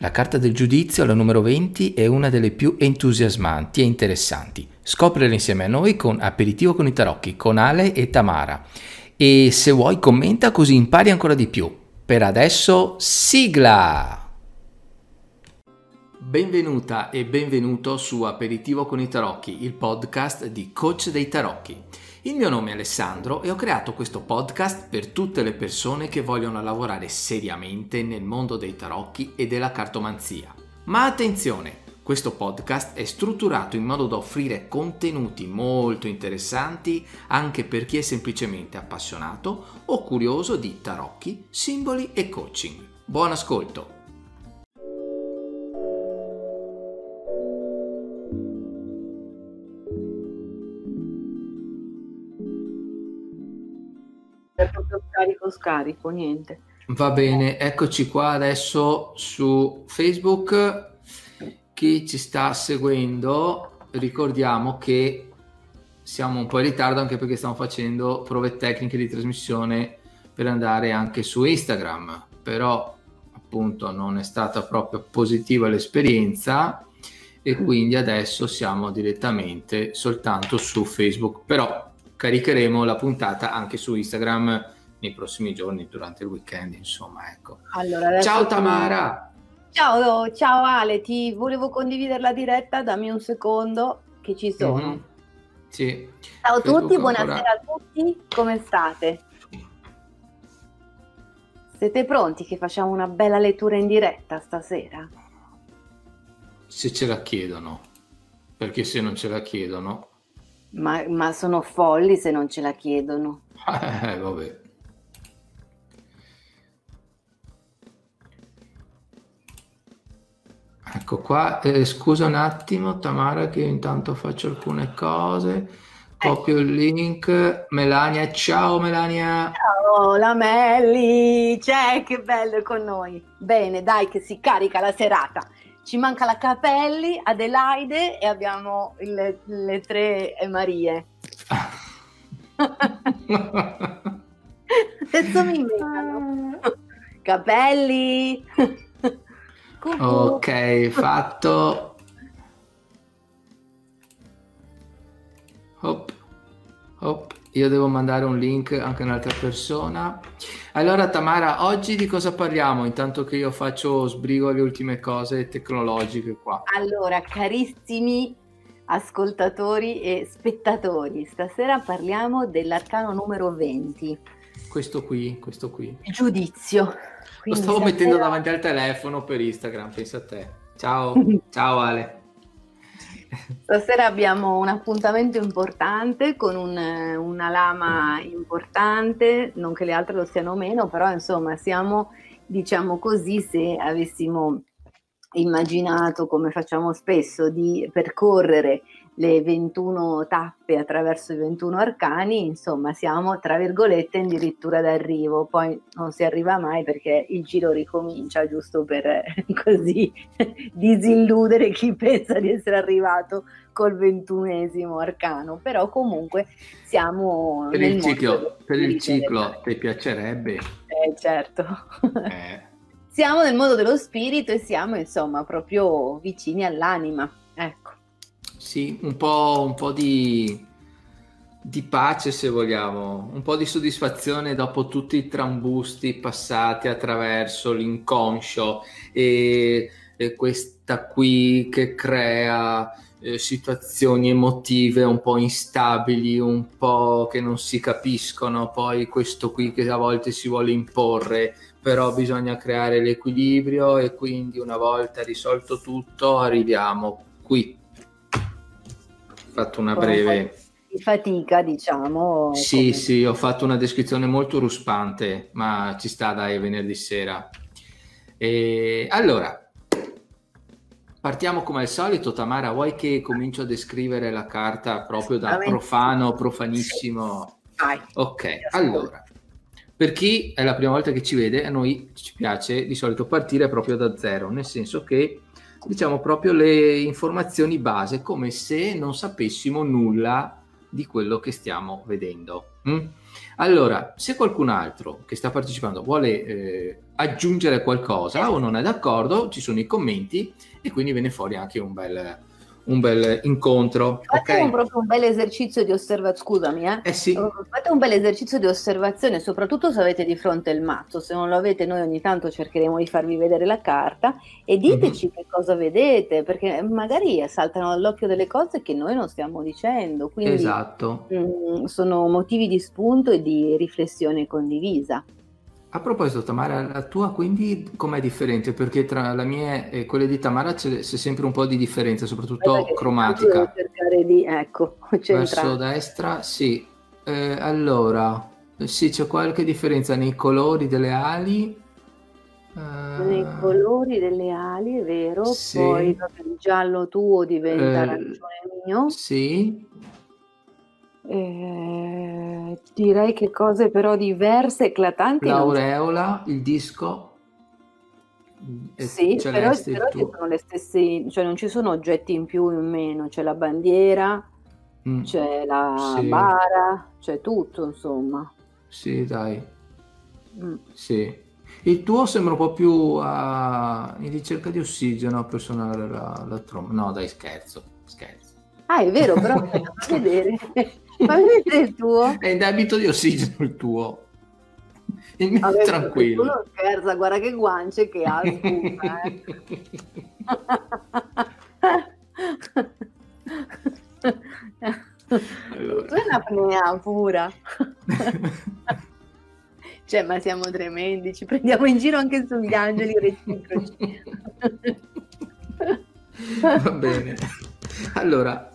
La carta del giudizio, la numero 20, è una delle più entusiasmanti e interessanti. Scoprila insieme a noi con Aperitivo con i Tarocchi, con Ale e Tamara. E se vuoi commenta così impari ancora di più. Per adesso, sigla! Benvenuta e benvenuto su Aperitivo con i Tarocchi, il podcast di Coach dei Tarocchi. Il mio nome è Alessandro e ho creato questo podcast per tutte le persone che vogliono lavorare seriamente nel mondo dei tarocchi e della cartomanzia. Ma attenzione, questo podcast è strutturato in modo da offrire contenuti molto interessanti anche per chi è semplicemente appassionato o curioso di tarocchi, simboli e coaching. Buon ascolto! Scarico, niente. Va bene, eccoci qua adesso su Facebook. Chi ci sta seguendo, ricordiamo che siamo un po' in ritardo anche perché stiamo facendo prove tecniche di trasmissione per andare anche su Instagram, però appunto non è stata proprio positiva l'esperienza e quindi adesso siamo direttamente soltanto su Facebook, però caricheremo la puntata anche su Instagram nei prossimi giorni, durante il weekend, insomma, ecco. Allora, ciao Tamara! Ciao Ale, ti volevo condividere la diretta, dammi un secondo che ci sono. Mm-hmm. Sì. Ciao a tutti, buonasera a tutti, come state? Siete pronti che facciamo una bella lettura in diretta stasera? Se ce la chiedono, perché se non ce la chiedono... Ma sono folli se non ce la chiedono. Vabbè. Ecco qua, scusa un attimo Tamara che intanto faccio alcune cose, copio il link. Melania, ciao Melania. Ciao la Melli, c'è, che bello con noi. Bene, dai che si carica la serata. Ci manca la Capelli, Adelaide e abbiamo le tre Marie. Adesso mi mancano. Capelli. Ok, fatto. Hop. Io devo mandare un link anche a un'altra persona. Allora Tamara, oggi di cosa parliamo? Intanto che io faccio sbrigo le ultime cose tecnologiche qua. Allora, carissimi ascoltatori e spettatori, stasera parliamo dell'arcano numero 20. Questo qui. Il giudizio. Quindi lo stavo mettendo davanti al telefono per Instagram, pensa a te. Ciao Ale. Stasera abbiamo un appuntamento importante con una lama importante, non che le altre lo siano meno, però insomma siamo, diciamo così, se avessimo immaginato, come facciamo spesso, di percorrere le 21 tappe attraverso i 21 arcani, insomma siamo tra virgolette addirittura d'arrivo, poi non si arriva mai perché il giro ricomincia, giusto per così disilludere chi pensa di essere arrivato col 21esimo arcano, però comunque siamo per nel il ciclo, per il ciclo ti piacerebbe? Certo. Siamo nel mondo dello spirito e siamo insomma proprio vicini all'anima, ecco. Sì, un po' di pace se vogliamo, un po' di soddisfazione dopo tutti i trambusti passati attraverso l'inconscio e questa qui che crea situazioni emotive un po' instabili, un po' che non si capiscono, poi questo qui che a volte si vuole imporre, però bisogna creare l'equilibrio e quindi una volta risolto tutto arriviamo qui. Fatto una breve fatica, diciamo. Sì, ho fatto una descrizione molto ruspante, ma ci sta, dai, venerdì sera. E allora, partiamo come al solito. Tamara, vuoi che comincio a descrivere la carta proprio da profano, profanissimo? Vai. Ok, allora, per chi è la prima volta che ci vede, a noi ci piace di solito partire proprio da zero, nel senso che diciamo proprio le informazioni base, come se non sapessimo nulla di quello che stiamo vedendo. Allora, se qualcun altro che sta partecipando vuole aggiungere qualcosa o non è d'accordo, ci sono i commenti e quindi viene fuori anche un bel incontro. Fate proprio un bel esercizio di osservazione, scusami, sì. Fate un bel esercizio di osservazione, soprattutto se avete di fronte il mazzo. Se non lo avete, noi ogni tanto cercheremo di farvi vedere la carta e diteci che cosa vedete, perché magari saltano all'occhio delle cose che noi non stiamo dicendo, quindi esatto. Sono motivi di spunto e di riflessione condivisa. A proposito, Tamara, la tua quindi com'è differente? Perché tra la mia e quelle di Tamara c'è sempre un po' di differenza, soprattutto cromatica. Cercare di, ecco, verso destra, sì. Allora, sì, c'è qualche differenza nei colori delle ali. Nei colori delle ali, è vero. Sì. Poi il giallo tuo diventa arancione mio. Sì. Direi che cose però diverse, eclatanti. L'aureola, il disco. Sì, però ci sono le stesse, cioè non ci sono oggetti in più o in meno, c'è la bandiera, c'è la bara, c'è tutto, insomma. Sì, dai. Sì. Il tuo sembra un po' più in ricerca di ossigeno a personare la tromba. No, dai, scherzo. Ah, è vero, però fammi vedere. Ma vedete il tuo? È in abito di ossigeno il tuo. Il mio è tranquillo. Tu non scherza, guarda che guance che ha. Scusa, Allora. Tu è una apnea pura. Cioè, ma siamo tremendi, ci prendiamo in giro anche sugli angeli reciproci. Va bene. Allora,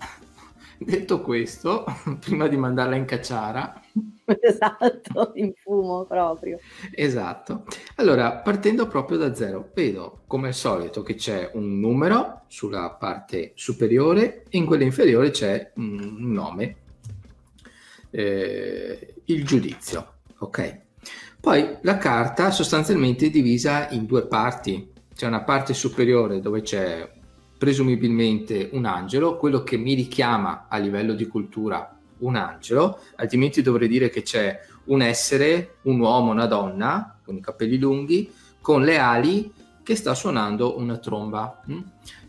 detto questo, prima di mandarla in cacciara. Esatto, in fumo proprio. Esatto. Allora, partendo proprio da zero, vedo come al solito che c'è un numero sulla parte superiore e in quella inferiore c'è un nome, il giudizio, ok? Poi la carta sostanzialmente è divisa in due parti. C'è una parte superiore dove c'è presumibilmente un angelo, quello che mi richiama a livello di cultura un angelo, altrimenti dovrei dire che c'è un essere, un uomo, una donna, con i capelli lunghi, con le ali, che sta suonando una tromba.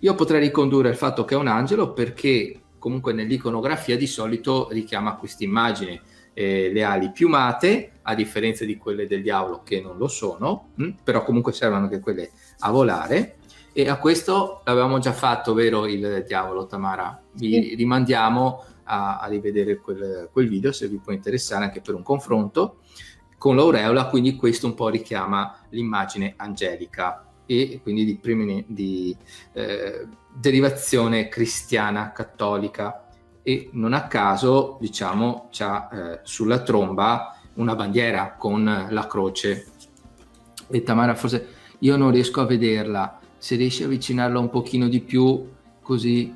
Io potrei ricondurre il fatto che è un angelo perché comunque nell'iconografia di solito richiama questa immagine, le ali piumate, a differenza di quelle del diavolo che non lo sono, però comunque servono anche quelle a volare. E a questo l'avevamo già fatto, vero, il diavolo, Tamara? Vi rimandiamo a rivedere quel video, se vi può interessare, anche per un confronto con l'aureola. Quindi questo un po' richiama l'immagine angelica e quindi di derivazione cristiana, cattolica, e non a caso, diciamo, c'ha sulla tromba una bandiera con la croce. E Tamara, forse io non riesco a vederla, se riesci a avvicinarla un pochino di più, così,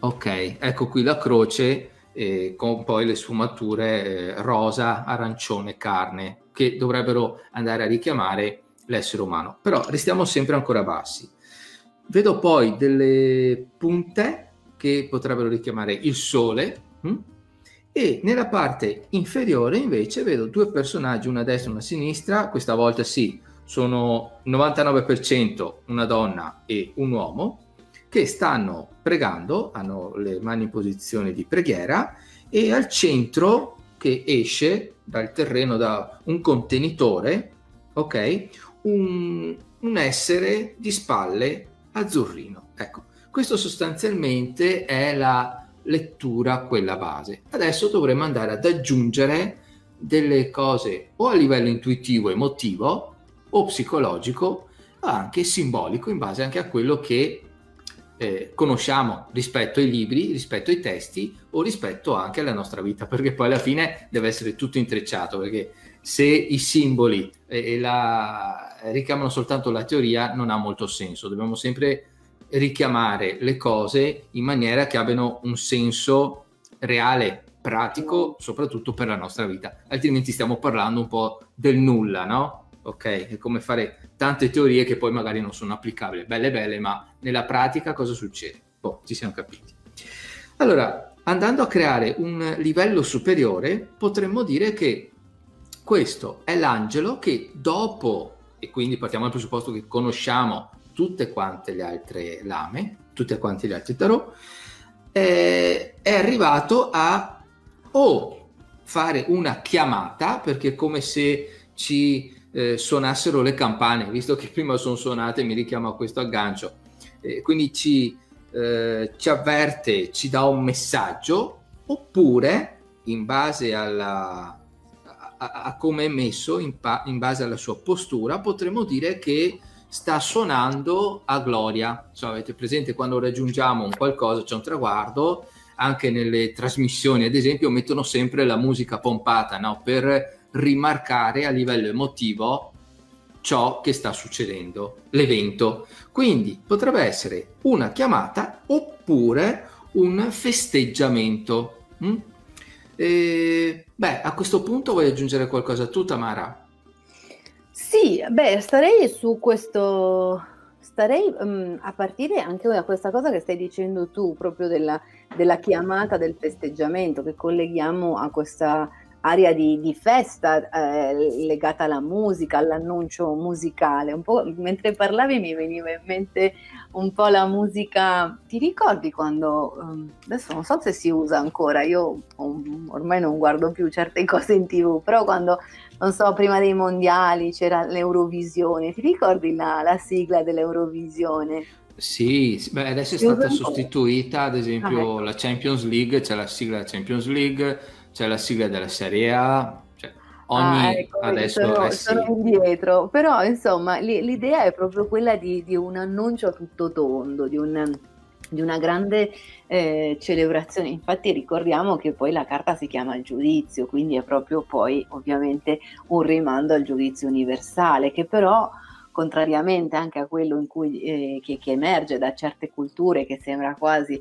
ok, ecco qui la croce, con poi le sfumature rosa, arancione, carne, che dovrebbero andare a richiamare l'essere umano, però restiamo sempre ancora bassi. Vedo poi delle punte che potrebbero richiamare il sole, e nella parte inferiore invece vedo due personaggi, una a destra e una a sinistra, questa volta sì, sono 99% una donna e un uomo che stanno pregando, hanno le mani in posizione di preghiera, e al centro, che esce dal terreno da un contenitore, ok, un essere di spalle azzurrino. Ecco, questo sostanzialmente è la lettura, quella base. Adesso dovremmo andare ad aggiungere delle cose o a livello intuitivo, emotivo, o psicologico, anche simbolico, in base anche a quello che conosciamo rispetto ai libri, rispetto ai testi o rispetto anche alla nostra vita, perché poi alla fine deve essere tutto intrecciato, perché se i simboli richiamano soltanto la teoria non ha molto senso. Dobbiamo sempre richiamare le cose in maniera che abbiano un senso reale, pratico, soprattutto per la nostra vita, altrimenti stiamo parlando un po' del nulla, no? Ok, è come fare tante teorie che poi magari non sono applicabili, belle, ma nella pratica cosa succede? Boh, ci siamo capiti. Allora, andando a creare un livello superiore, potremmo dire che questo è l'angelo che dopo, e quindi partiamo dal presupposto che conosciamo tutte quante le altre lame, tutte quanti gli altri tarot, è arrivato a o fare una chiamata, perché è come se ci suonassero le campane, visto che prima sono suonate, mi richiamo a questo aggancio, quindi ci avverte, ci dà un messaggio, oppure in base alla a come è messo, in base alla sua postura, potremmo dire che sta suonando a gloria. Cioè, avete presente quando raggiungiamo un qualcosa, c'è un traguardo, anche nelle trasmissioni ad esempio mettono sempre la musica pompata, no? Per rimarcare a livello emotivo ciò che sta succedendo, l'evento. Quindi potrebbe essere una chiamata oppure un festeggiamento. A questo punto vuoi aggiungere qualcosa tu, Tamara? Sì, starei su questo, a partire anche da questa cosa che stai dicendo tu, proprio della chiamata, del festeggiamento, che colleghiamo a questa area di festa legata alla musica, all'annuncio musicale. Un po' mentre parlavi mi veniva in mente un po' la musica, ti ricordi quando adesso non so se si usa ancora, io ormai non guardo più certe cose in TV, però quando, non so, prima dei mondiali c'era l'Eurovisione, ti ricordi la sigla dell'Eurovisione? Sì, adesso è stata sostituita, ad esempio la Champions League, c'è la sigla della Champions League, c'è la sigla della Serie A, cioè ecco, adesso sono indietro, però insomma l'idea è proprio quella di un annuncio tutto tondo, di una grande celebrazione. Infatti ricordiamo che poi la carta si chiama il giudizio, quindi è proprio poi ovviamente un rimando al giudizio universale, che però contrariamente anche a quello in cui, che emerge da certe culture, che sembra quasi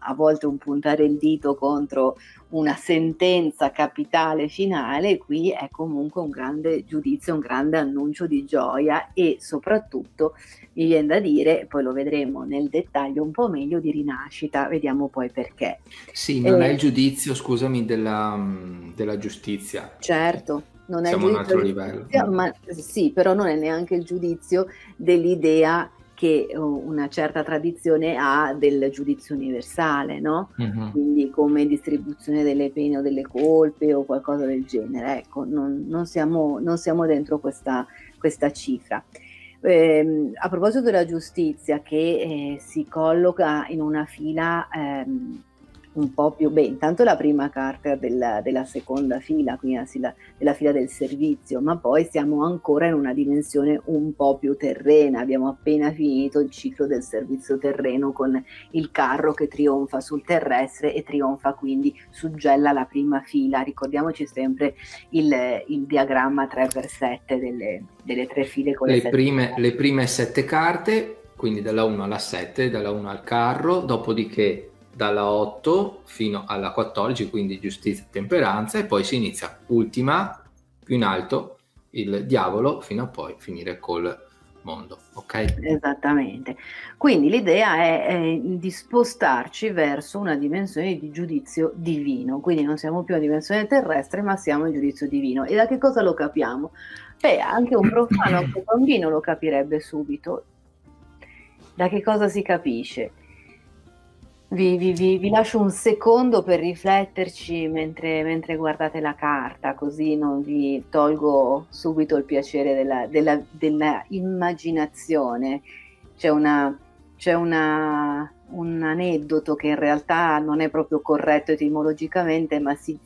a volte un puntare il dito contro una sentenza capitale finale, qui è comunque un grande giudizio, un grande annuncio di gioia e soprattutto, mi viene da dire, poi lo vedremo nel dettaglio un po' meglio, di rinascita, vediamo poi perché. Sì, non è il giudizio, scusami, della giustizia. Certo. Non siamo è un altro livello, ma sì, però non è neanche il giudizio dell'idea che una certa tradizione ha del giudizio universale, no? Mm-hmm. Quindi come distribuzione delle pene o delle colpe o qualcosa del genere, ecco, non siamo dentro questa cifra. A proposito della giustizia, che si colloca in una fila un po' più, intanto la prima carta della seconda fila, quindi della fila del servizio, ma poi siamo ancora in una dimensione un po' più terrena, abbiamo appena finito il ciclo del servizio terreno con il carro che trionfa sul terrestre e trionfa quindi suggella la prima fila. Ricordiamoci sempre il diagramma 3x7 delle tre file con le prime sette carte, quindi dalla 1 alla 7, dalla 1 al carro, dopodiché dalla 8 fino alla 14, quindi giustizia e temperanza, e poi si inizia ultima, più in alto, il diavolo, fino a poi finire col mondo, ok? Esattamente. Quindi l'idea è di spostarci verso una dimensione di giudizio divino, quindi non siamo più a dimensione terrestre, ma siamo in giudizio divino. E da che cosa lo capiamo? Anche un profano, anche un bambino lo capirebbe subito. Da che cosa si capisce? Vi lascio un secondo per rifletterci mentre guardate la carta, così non vi tolgo subito il piacere della immaginazione. C'è un aneddoto che in realtà non è proprio corretto etimologicamente, ma si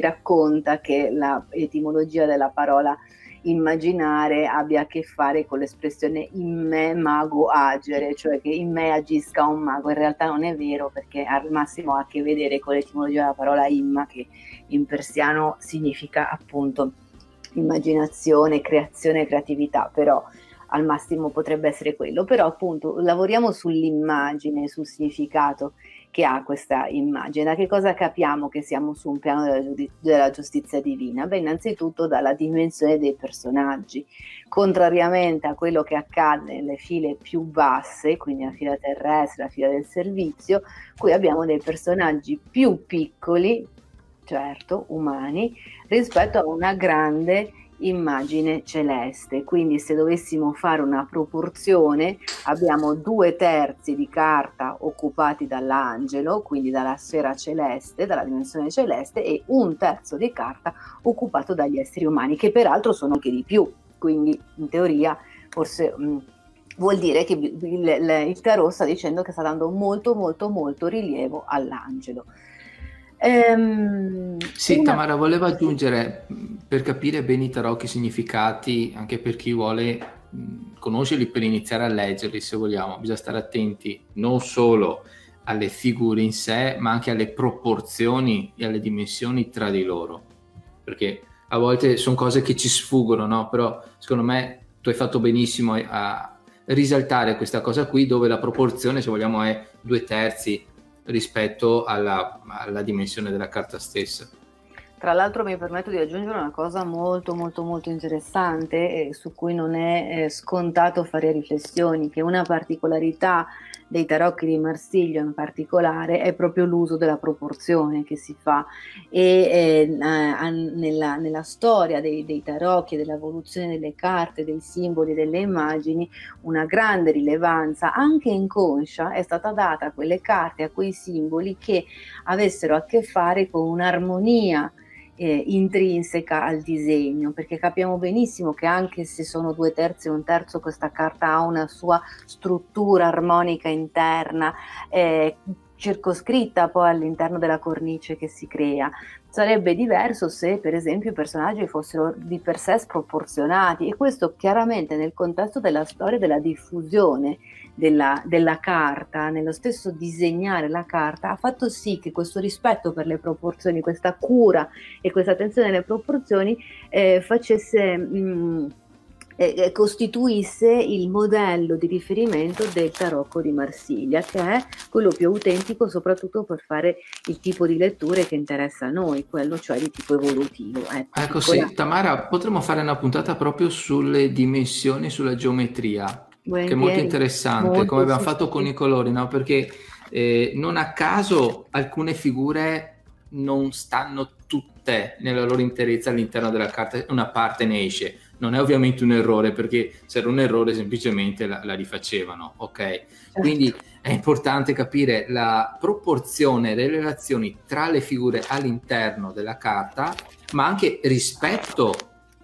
racconta che l'etimologia della parola immaginare abbia a che fare con l'espressione in me mago agere, cioè che in me agisca un mago. In realtà non è vero, perché al massimo ha a che vedere con l'etimologia della parola imma, che in persiano significa appunto immaginazione, creazione, creatività, però al massimo potrebbe essere quello. Però appunto lavoriamo sull'immagine, sul significato che ha questa immagine. Da che cosa capiamo che siamo su un piano della giustizia divina? Innanzitutto dalla dimensione dei personaggi. Contrariamente a quello che accade nelle file più basse, quindi la fila terrestre, la fila del servizio, qui abbiamo dei personaggi più piccoli, certo, umani, rispetto a una grande immagine celeste. Quindi se dovessimo fare una proporzione, abbiamo 2/3 di carta occupati dall'angelo, quindi dalla sfera celeste, dalla dimensione celeste, e 1/3 di carta occupato dagli esseri umani, che peraltro sono anche di più. Quindi in teoria forse vuol dire che il tarot sta dicendo che sta dando molto rilievo all'angelo. Tamara voleva aggiungere, per capire bene i tarocchi significati, anche per chi vuole conoscerli, per iniziare a leggerli, se vogliamo, bisogna stare attenti non solo alle figure in sé, ma anche alle proporzioni e alle dimensioni tra di loro, perché a volte sono cose che ci sfuggono, no? Però secondo me tu hai fatto benissimo a risaltare questa cosa qui, dove la proporzione, se vogliamo, è 2/3 rispetto alla dimensione della carta stessa. Tra l'altro mi permetto di aggiungere una cosa molto interessante, su cui non è scontato fare riflessioni, che una particolarità dei tarocchi di Marsiglio in particolare è proprio l'uso della proporzione che si fa, e nella storia dei tarocchi, dell'evoluzione delle carte, dei simboli, delle immagini, una grande rilevanza anche inconscia è stata data a quelle carte, a quei simboli che avessero a che fare con un'armonia intrinseca al disegno, perché capiamo benissimo che anche se sono 2/3 e 1/3, questa carta ha una sua struttura armonica interna, circoscritta poi all'interno della cornice che si crea. Sarebbe diverso se per esempio i personaggi fossero di per sé sproporzionati, e questo chiaramente nel contesto della storia, della diffusione della carta, nello stesso disegnare la carta, ha fatto sì che questo rispetto per le proporzioni, questa cura e questa attenzione alle proporzioni costituisse il modello di riferimento del tarocco di Marsiglia, che è quello più autentico soprattutto per fare il tipo di letture che interessa a noi, quello cioè di tipo evolutivo. Ecco, sì, Tamara, potremmo fare una puntata proprio sulle dimensioni, sulla geometria, che è molto interessante, come abbiamo fatto con i colori, no? Perché non a caso alcune figure non stanno tutte nella loro interezza all'interno della carta, una parte ne esce. Non è ovviamente un errore, perché se era un errore semplicemente la rifacevano, ok? Certo. Quindi è importante capire la proporzione, le relazioni tra le figure all'interno della carta, ma anche rispetto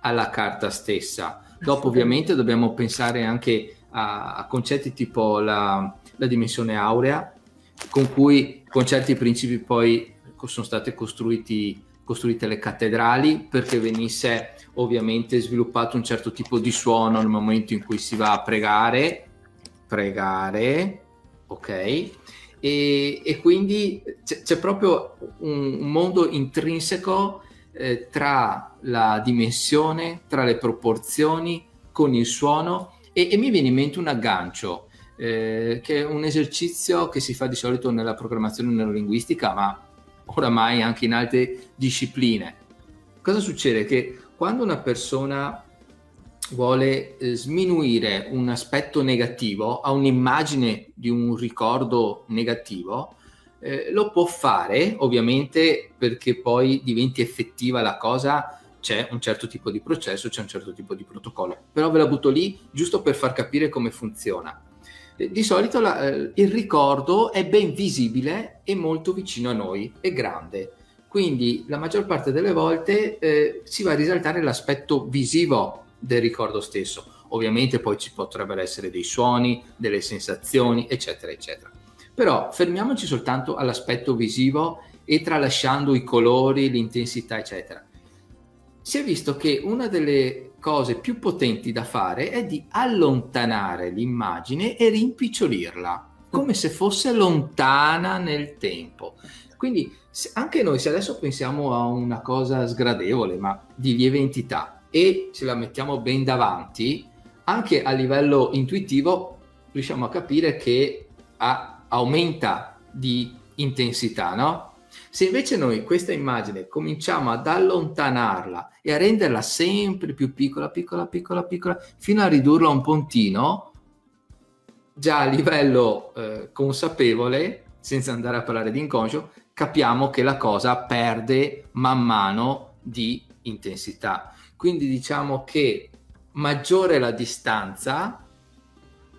alla carta stessa. Dopo ovviamente dobbiamo pensare anche a concetti tipo la dimensione aurea, con cui, con certi principi, poi sono state costruite le cattedrali, perché venisse ovviamente sviluppato un certo tipo di suono nel momento in cui si va a pregare, ok? E quindi c'è proprio un mondo intrinseco tra la dimensione, tra le proporzioni, con il suono, e mi viene in mente un aggancio, che è un esercizio che si fa di solito nella programmazione neurolinguistica, ma oramai anche in altre discipline. Cosa succede? Che quando una persona vuole sminuire un aspetto negativo, ha un'immagine di un ricordo negativo, lo può fare, ovviamente, perché poi diventi effettiva la cosa, c'è un certo tipo di processo, c'è un certo tipo di protocollo, però ve la butto lì giusto per far capire come funziona. Di solito il ricordo è ben visibile e molto vicino a noi, è grande, quindi la maggior parte delle volte si va a risaltare l'aspetto visivo del ricordo stesso. Ovviamente poi ci potrebbero essere dei suoni, delle sensazioni, eccetera eccetera, però fermiamoci soltanto all'aspetto visivo e tralasciando i colori, l'intensità, eccetera. Si è visto che una delle cose più potenti da fare è di allontanare l'immagine e rimpicciolirla, come se fosse lontana nel tempo. Quindi anche noi, se adesso pensiamo a una cosa sgradevole ma di lieve entità e ce la mettiamo ben davanti, anche a livello intuitivo riusciamo a capire che aumenta di intensità, no? Se invece noi questa immagine cominciamo ad allontanarla e a renderla sempre più piccola, fino a ridurla a un puntino, già a livello consapevole senza andare a parlare di inconscio, capiamo che la cosa perde man mano di intensità. Quindi diciamo che maggiore la distanza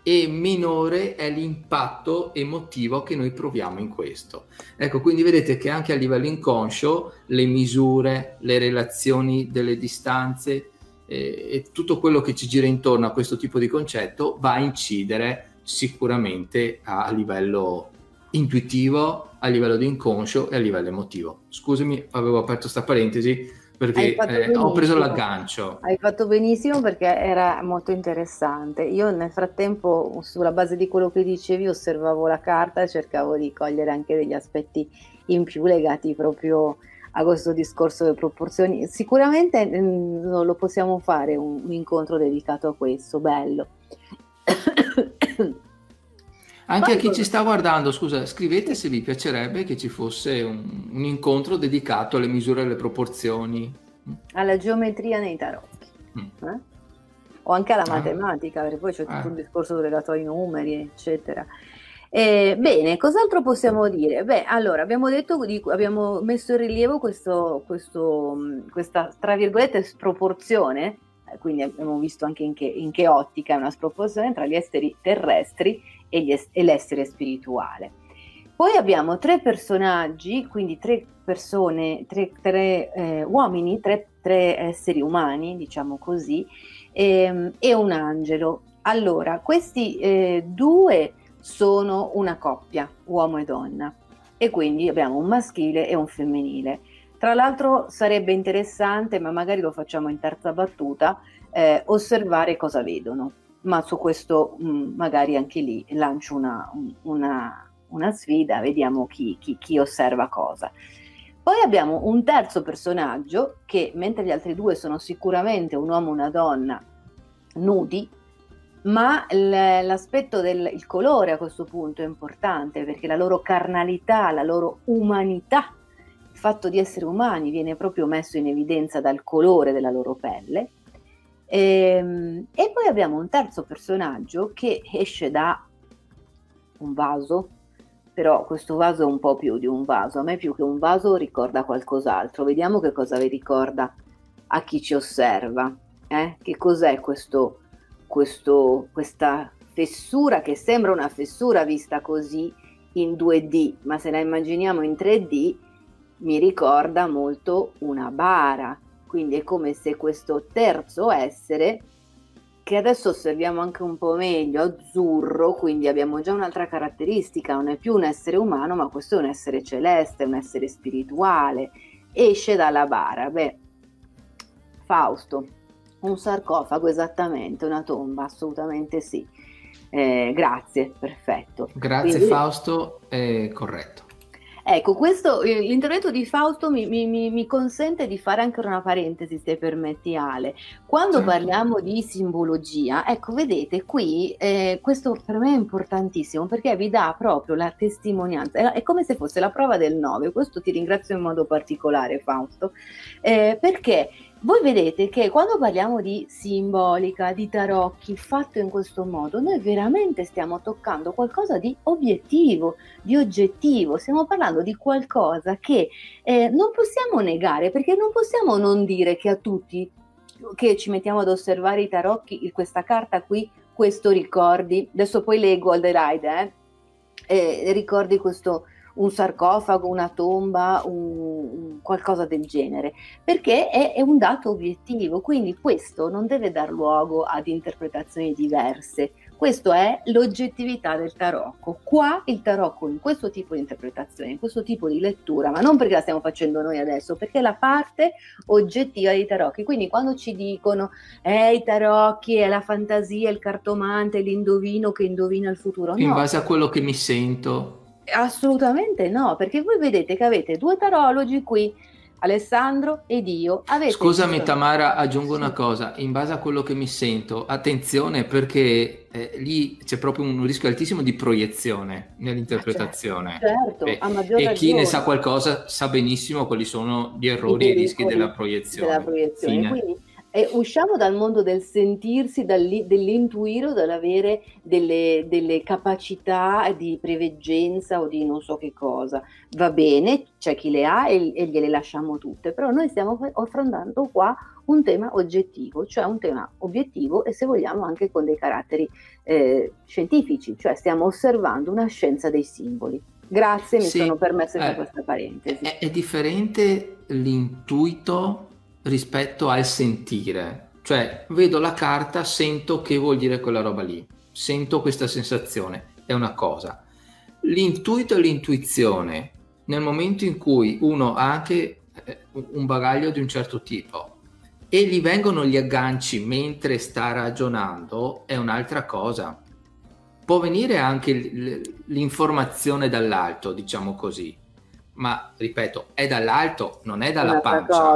e minore è l'impatto emotivo che noi proviamo in questo. Ecco, quindi vedete che anche a livello inconscio le misure, le relazioni delle distanze e tutto quello che ci gira intorno a questo tipo di concetto va a incidere sicuramente a livello intuitivo, a livello di inconscio e a livello emotivo. Scusami, avevo aperto sta parentesi perché ho preso l'aggancio. Hai fatto benissimo perché era molto interessante. Io nel frattempo, sulla base di quello che dicevi, osservavo la carta e cercavo di cogliere anche degli aspetti in più legati proprio a questo discorso delle proporzioni. Sicuramente non lo possiamo fare un incontro dedicato a questo, bello. Anche a chi ci sta guardando, scusa, scrivete se vi piacerebbe che ci fosse un incontro dedicato alle misure e alle proporzioni. Alla geometria nei tarocchi. O anche alla matematica, perché poi c'è tutto un discorso legato ai numeri, eccetera. Bene, cos'altro possiamo dire? Beh, allora, abbiamo messo in rilievo questa, tra virgolette, sproporzione, quindi abbiamo visto anche in che ottica è una sproporzione tra gli esseri terrestri e l'essere spirituale. Poi abbiamo tre personaggi, quindi tre persone, tre uomini, tre esseri umani, diciamo così, e un angelo. Allora, questi due sono una coppia, uomo e donna, e quindi abbiamo un maschile e un femminile. Tra l'altro sarebbe interessante, ma magari lo facciamo in terza battuta, osservare cosa vedono. Ma su questo magari anche lì lancio una sfida, vediamo chi osserva cosa. Poi abbiamo un terzo personaggio che, mentre gli altri due sono sicuramente un uomo e una donna nudi, ma l'aspetto il colore a questo punto è importante, perché la loro carnalità, la loro umanità, il fatto di essere umani viene proprio messo in evidenza dal colore della loro pelle. E poi abbiamo un terzo personaggio che esce da un vaso, però questo vaso è un po' più di un vaso, a me più che un vaso ricorda qualcos'altro, vediamo che cosa vi ricorda a chi ci osserva, che cos'è questa fessura che sembra una fessura vista così in 2D, ma se la immaginiamo in 3D mi ricorda molto una bara. Quindi è come se questo terzo essere, che adesso osserviamo anche un po' meglio, azzurro, quindi abbiamo già un'altra caratteristica, non è più un essere umano, ma questo è un essere celeste, un essere spirituale, esce dalla bara. Beh, Fausto, un sarcofago esattamente, una tomba, assolutamente sì. Grazie, perfetto. Grazie, quindi... Fausto, è corretto. Ecco, l'intervento di Fausto mi consente di fare anche una parentesi, se permetti Ale. Quando parliamo di simbologia, ecco, vedete qui, questo per me è importantissimo perché vi dà proprio la testimonianza, è come se fosse la prova del 9, questo ti ringrazio in modo particolare Fausto, perché voi vedete che quando parliamo di simbolica, di tarocchi, fatto in questo modo, noi veramente stiamo toccando qualcosa di obiettivo, di oggettivo, stiamo parlando di qualcosa che non possiamo negare, perché non possiamo non dire che a tutti che ci mettiamo ad osservare i tarocchi, questa carta qui, questo ricordi, adesso poi leggo Adelaide, ricordi questo... un sarcofago, una tomba, un qualcosa del genere, perché è un dato obiettivo, quindi questo non deve dar luogo ad interpretazioni diverse, questo è l'oggettività del tarocco. Qua il tarocco in questo tipo di interpretazione, in questo tipo di lettura, ma non perché la stiamo facendo noi adesso, perché è la parte oggettiva dei tarocchi, quindi quando ci dicono i tarocchi è la fantasia, il cartomante, l'indovino che indovina il futuro, in base a quello che mi sento. Assolutamente no, perché voi vedete che avete due tarologi qui, Alessandro ed io. Scusami Tamara, aggiungo una cosa, in base a quello che mi sento, attenzione perché lì c'è proprio un rischio altissimo di proiezione nell'interpretazione. Certo, a maggior ragione. E chi ne sa qualcosa sa benissimo quali sono gli errori e i rischi della proiezione. Quindi Usciamo dal mondo del sentirsi, dell'intuire o dall'avere delle capacità di preveggenza o di non so che cosa. Va bene, c'è chi le ha e gliele lasciamo tutte, però noi stiamo affrontando qua un tema oggettivo, cioè un tema obiettivo e se vogliamo anche con dei caratteri scientifici, cioè stiamo osservando una scienza dei simboli. Grazie, mi sono permessa questa parentesi. È differente l'intuito rispetto al sentire, cioè vedo la carta, sento che vuol dire quella roba lì, sento questa sensazione, è una cosa. L'intuito e l'intuizione, nel momento in cui uno ha anche un bagaglio di un certo tipo e gli vengono gli agganci mentre sta ragionando, è un'altra cosa. Può venire anche l'informazione dall'alto, diciamo così, ma ripeto, è dall'alto, non è dalla pancia,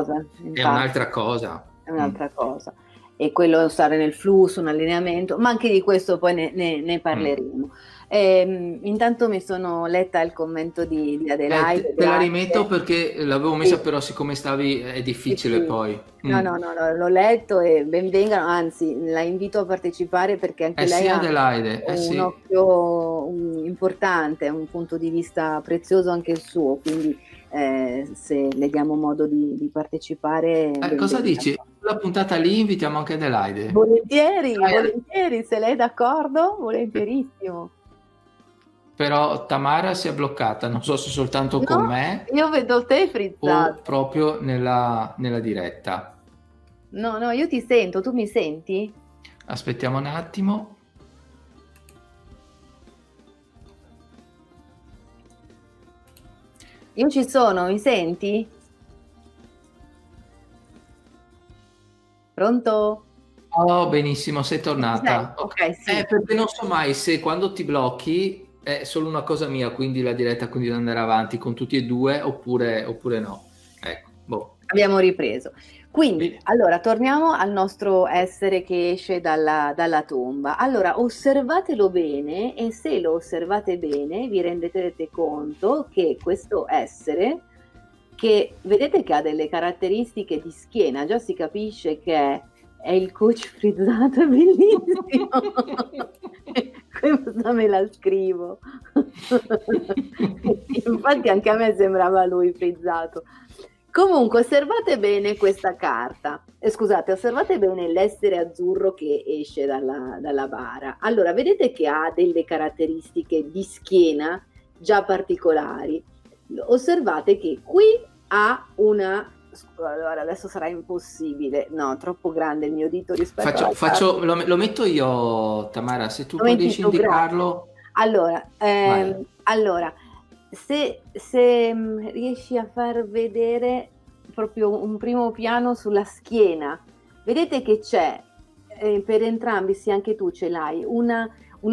è un'altra cosa. È un'altra cosa. E quello stare nel flusso, un allineamento, ma anche di questo poi ne parleremo. Intanto mi sono letta il commento di Adelaide. Te la rimetto perché l'avevo messa, però siccome stavi è difficile poi. No, l'ho letto e benvengano, anzi la invito a partecipare perché anche lei ha Adelaide, occhio importante, un punto di vista prezioso anche il suo, quindi se le diamo modo di partecipare. Cosa dici? La puntata lì invitiamo anche Adelaide. Volentieri, se lei è d'accordo, volentierissimo. Però Tamara si è bloccata, non so se soltanto con me. Io vedo te frizzata. O proprio nella diretta. No, io ti sento, tu mi senti? Aspettiamo un attimo. Io ci sono, mi senti? Pronto? Oh, benissimo, sei tornata. Ok, sì. Perché non so mai se quando ti blocchi è solo una cosa mia, quindi la diretta continua ad andare avanti con tutti e due oppure no. Ecco, Abbiamo ripreso. Quindi, Allora, torniamo al nostro essere che esce dalla tomba. Allora, osservatelo bene e se lo osservate bene vi rendete conto che questo essere, che vedete che ha delle caratteristiche di schiena, già si capisce che è il coach frizzato, è bellissimo. Questa me la scrivo. Infatti anche a me sembrava lui frizzato. Comunque osservate bene questa carta, osservate bene l'essere azzurro che esce dalla bara. Allora vedete che ha delle caratteristiche di schiena già particolari, osservate che qui ha una, allora adesso sarà impossibile, no, troppo grande il mio dito rispetto lo metto io Tamara, se tu riesci a indicarlo. Allora Se riesci a far vedere proprio un primo piano sulla schiena, vedete che c'è per entrambi, se anche tu ce l'hai, una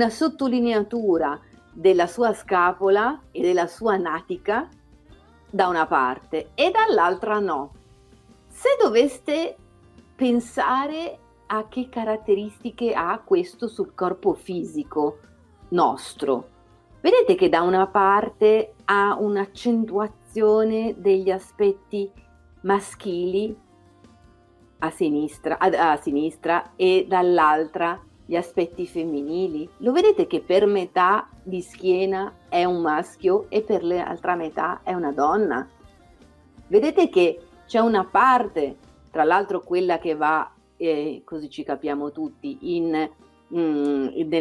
sottolineatura della sua scapola e della sua natica da una parte e dall'altra no. Se doveste pensare a che caratteristiche ha questo sul corpo fisico nostro, vedete che da una parte ha un'accentuazione degli aspetti maschili a sinistra e dall'altra gli aspetti femminili. Lo vedete che per metà di schiena è un maschio e per l'altra metà è una donna. Vedete che c'è una parte, tra l'altro quella che va, così ci capiamo tutti,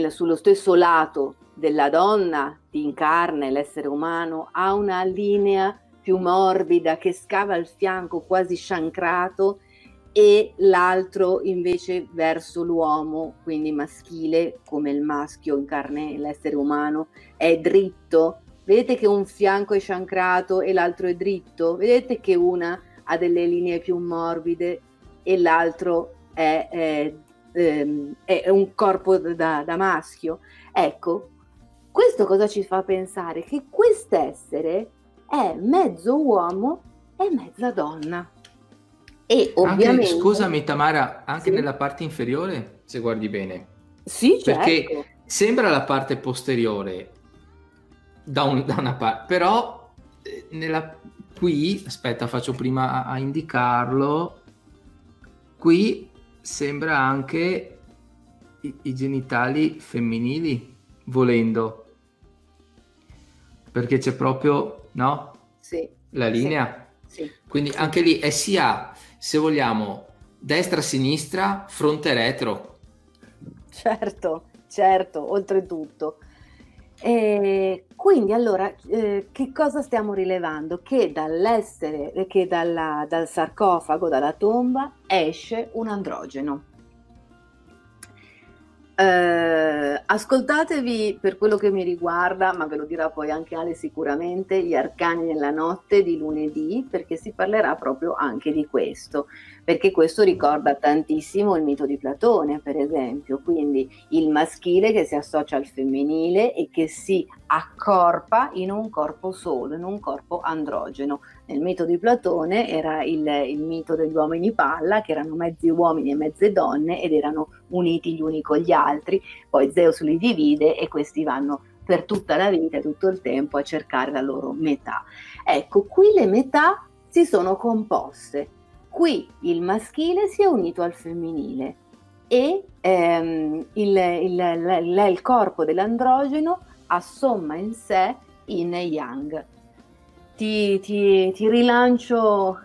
sullo stesso lato della donna ti incarna l'essere umano, ha una linea più morbida che scava il fianco quasi sciancrato e l'altro invece verso l'uomo, quindi maschile, come il maschio incarna l'essere umano, è dritto. Vedete che un fianco è sciancrato e l'altro è dritto? Vedete che una ha delle linee più morbide e l'altro è un corpo da maschio. Ecco, questo cosa ci fa pensare? Che quest'essere è mezzo uomo e mezza donna. E ovviamente... Anche, scusami Tamara, anche nella parte inferiore, se guardi bene. Sì, certo. Perché sembra la parte posteriore da una parte, però qui, aspetta, faccio prima a indicarlo, qui sembra anche i genitali femminili, volendo, perché c'è proprio, no? Sì. La linea. Sì. Sì. Quindi anche lì è sia, se vogliamo, destra-sinistra, fronte-retro. Certo, certo, oltretutto. Quindi allora che cosa stiamo rilevando? Che dall'essere, che dal sarcofago, dalla tomba esce un androgeno. Ascoltatevi, per quello che mi riguarda, ma ve lo dirà poi anche Ale sicuramente, gli Arcani nella notte di lunedì, perché si parlerà proprio anche di questo, perché questo ricorda tantissimo il mito di Platone, per esempio, quindi il maschile che si associa al femminile e che si accorpa in un corpo solo, in un corpo androgeno. Nel mito di Platone era il mito degli uomini palla, che erano mezzi uomini e mezze donne ed erano uniti gli uni con gli altri, poi Zeus li divide e questi vanno per tutta la vita e tutto il tempo a cercare la loro metà. Ecco, qui le metà si sono composte, qui il maschile si è unito al femminile e il corpo dell'androgeno assomma in sé yin e yang. Ti rilancio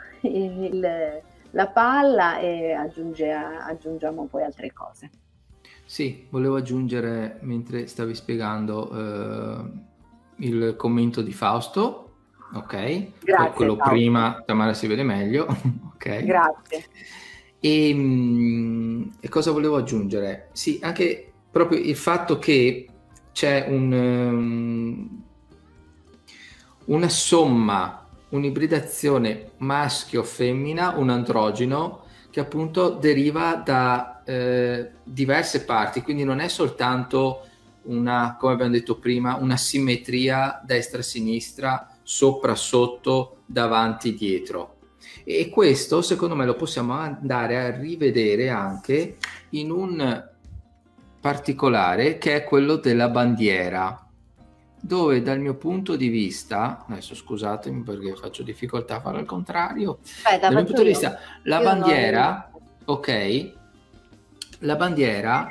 la palla e aggiungiamo poi altre cose. Sì, volevo aggiungere, mentre stavi spiegando, il commento di Fausto, ok? Grazie, quello Fausto. Prima, Tamara si vede meglio, ok? Grazie. E cosa volevo aggiungere? Sì, anche proprio il fatto che c'è una somma, un'ibridazione maschio-femmina, un androgeno, che appunto deriva da diverse parti, quindi non è soltanto una, come abbiamo detto prima, una simmetria destra-sinistra, sopra-sotto, davanti-dietro. E questo, secondo me, lo possiamo andare a rivedere anche in un particolare che è quello della bandiera, dove dal mio punto di vista, adesso scusatemi perché faccio difficoltà a fare al contrario, dal mio punto di vista la bandiera, ok, la bandiera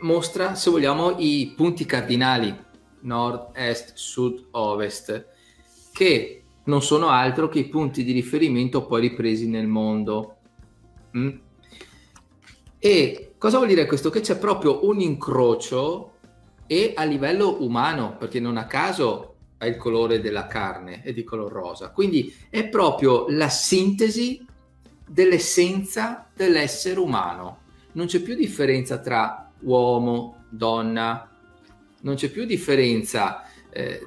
mostra, se vogliamo, i punti cardinali nord, est, sud, ovest, che non sono altro che i punti di riferimento poi ripresi nel mondo. E cosa vuol dire questo? Che c'è proprio un incrocio, e a livello umano, perché non a caso ha il colore della carne, è di color rosa, quindi è proprio la sintesi dell'essenza dell'essere umano. Non c'è più differenza tra uomo, donna, non c'è più differenza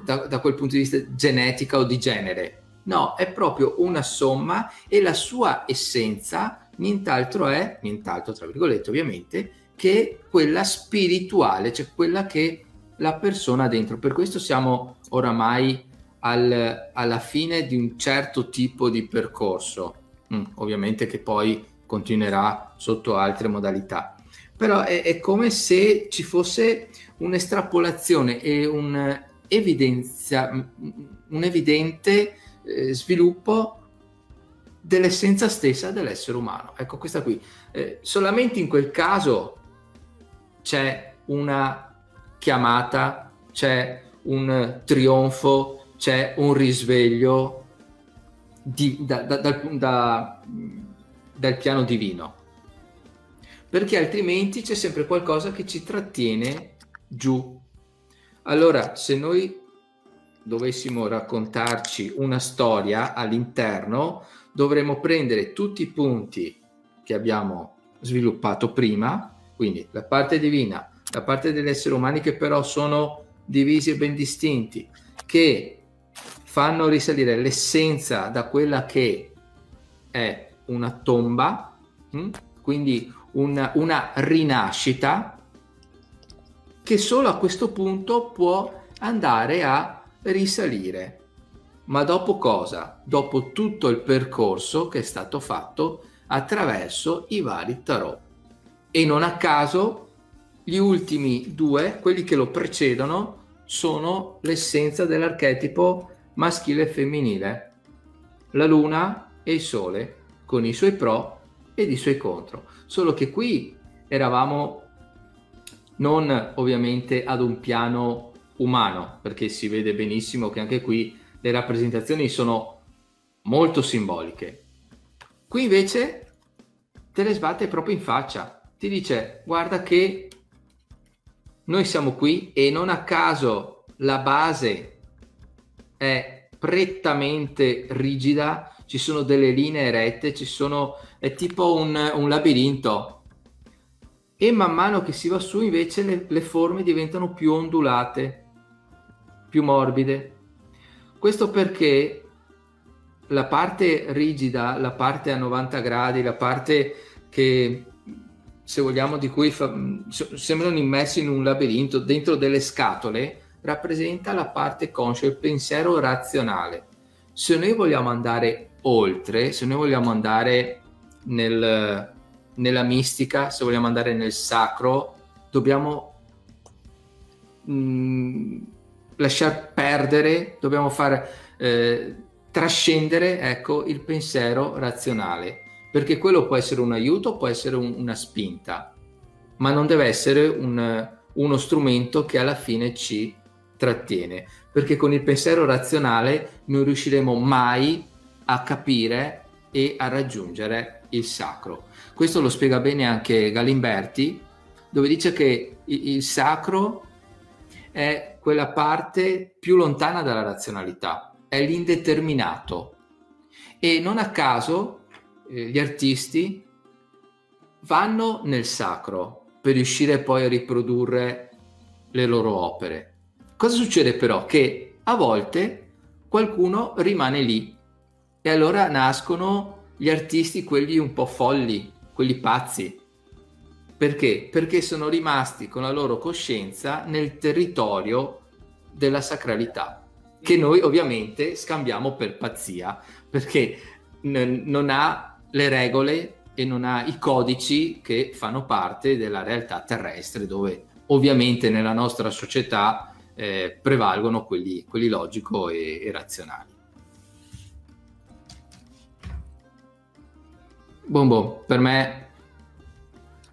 da quel punto di vista genetica o di genere, no, è proprio una somma e la sua essenza nient'altro è, nient'altro tra virgolette ovviamente, che quella spirituale, cioè quella che la persona ha dentro. Per questo siamo oramai alla fine di un certo tipo di percorso, ovviamente che poi continuerà sotto altre modalità, però è come se ci fosse un'estrapolazione e un evidente sviluppo dell'essenza stessa dell'essere umano. Ecco, questa qui, solamente in quel caso c'è una chiamata, c'è un trionfo, c'è un risveglio dal piano divino, perché altrimenti c'è sempre qualcosa che ci trattiene giù. Allora, se noi dovessimo raccontarci una storia all'interno, dovremmo prendere tutti i punti che abbiamo sviluppato prima, quindi la parte divina, la parte degli esseri umani che però sono divisi e ben distinti, che fanno risalire l'essenza da quella che è una tomba, quindi una rinascita, che solo a questo punto può andare a risalire. Ma dopo cosa? Dopo tutto il percorso che è stato fatto attraverso i vari tarot. E non a caso gli ultimi due, quelli che lo precedono, sono l'essenza dell'archetipo maschile e femminile, la luna e il sole, con i suoi pro ed i suoi contro, solo che qui eravamo non ovviamente ad un piano umano, perché si vede benissimo che anche qui le rappresentazioni sono molto simboliche. Qui invece te le sbatte proprio in faccia, ti dice guarda che noi siamo qui e non a caso la base è prettamente rigida, ci sono delle linee rette, ci sono, è tipo un labirinto, e man mano che si va su invece le forme diventano più ondulate, più morbide. Questo perché la parte rigida, la parte a 90 gradi, la parte che, se vogliamo, di cui sembrano immersi in un labirinto, dentro delle scatole, rappresenta la parte conscia, il pensiero razionale. Se noi vogliamo andare oltre, se noi vogliamo andare nella mistica, se vogliamo andare nel sacro, dobbiamo lasciar perdere, dobbiamo far trascendere, ecco, il pensiero razionale, perché quello può essere un aiuto, può essere una spinta, ma non deve essere uno strumento che alla fine ci trattiene, perché con il pensiero razionale non riusciremo mai a capire e a raggiungere il sacro. Questo lo spiega bene anche Galimberti, dove dice che il sacro è quella parte più lontana dalla razionalità, è l'indeterminato, e non a caso gli artisti vanno nel sacro per riuscire poi a riprodurre le loro opere. Cosa succede però? Che a volte qualcuno rimane lì e allora nascono gli artisti, quelli un po' folli, quelli pazzi. Perché? Perché sono rimasti con la loro coscienza nel territorio della sacralità, che noi ovviamente scambiamo per pazzia, perché non ha le regole e non ha i codici che fanno parte della realtà terrestre, dove ovviamente nella nostra società prevalgono quelli logico e razionali. Per me.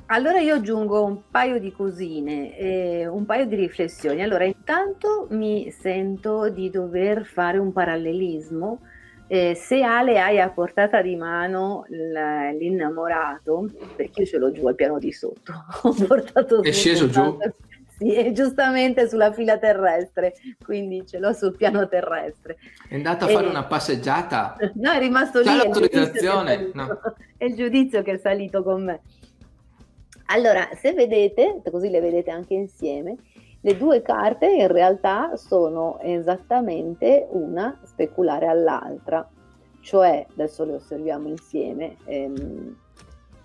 Allora io aggiungo un paio di cosine, un paio di riflessioni. Allora, intanto mi sento di dover fare un parallelismo. Se Ale hai a portata di mano l'innamorato, perché io ce l'ho giù al piano di sotto, ho portato è sceso giù? Sì, è giustamente sulla fila terrestre, quindi ce l'ho sul piano terrestre. È andato a fare una passeggiata? No, è rimasto lì. C'è l'autorizzazione? No. È il giudizio che è salito con me. Allora, se vedete, così le vedete anche insieme, le due carte in realtà sono esattamente una speculare all'altra, cioè adesso le osserviamo insieme,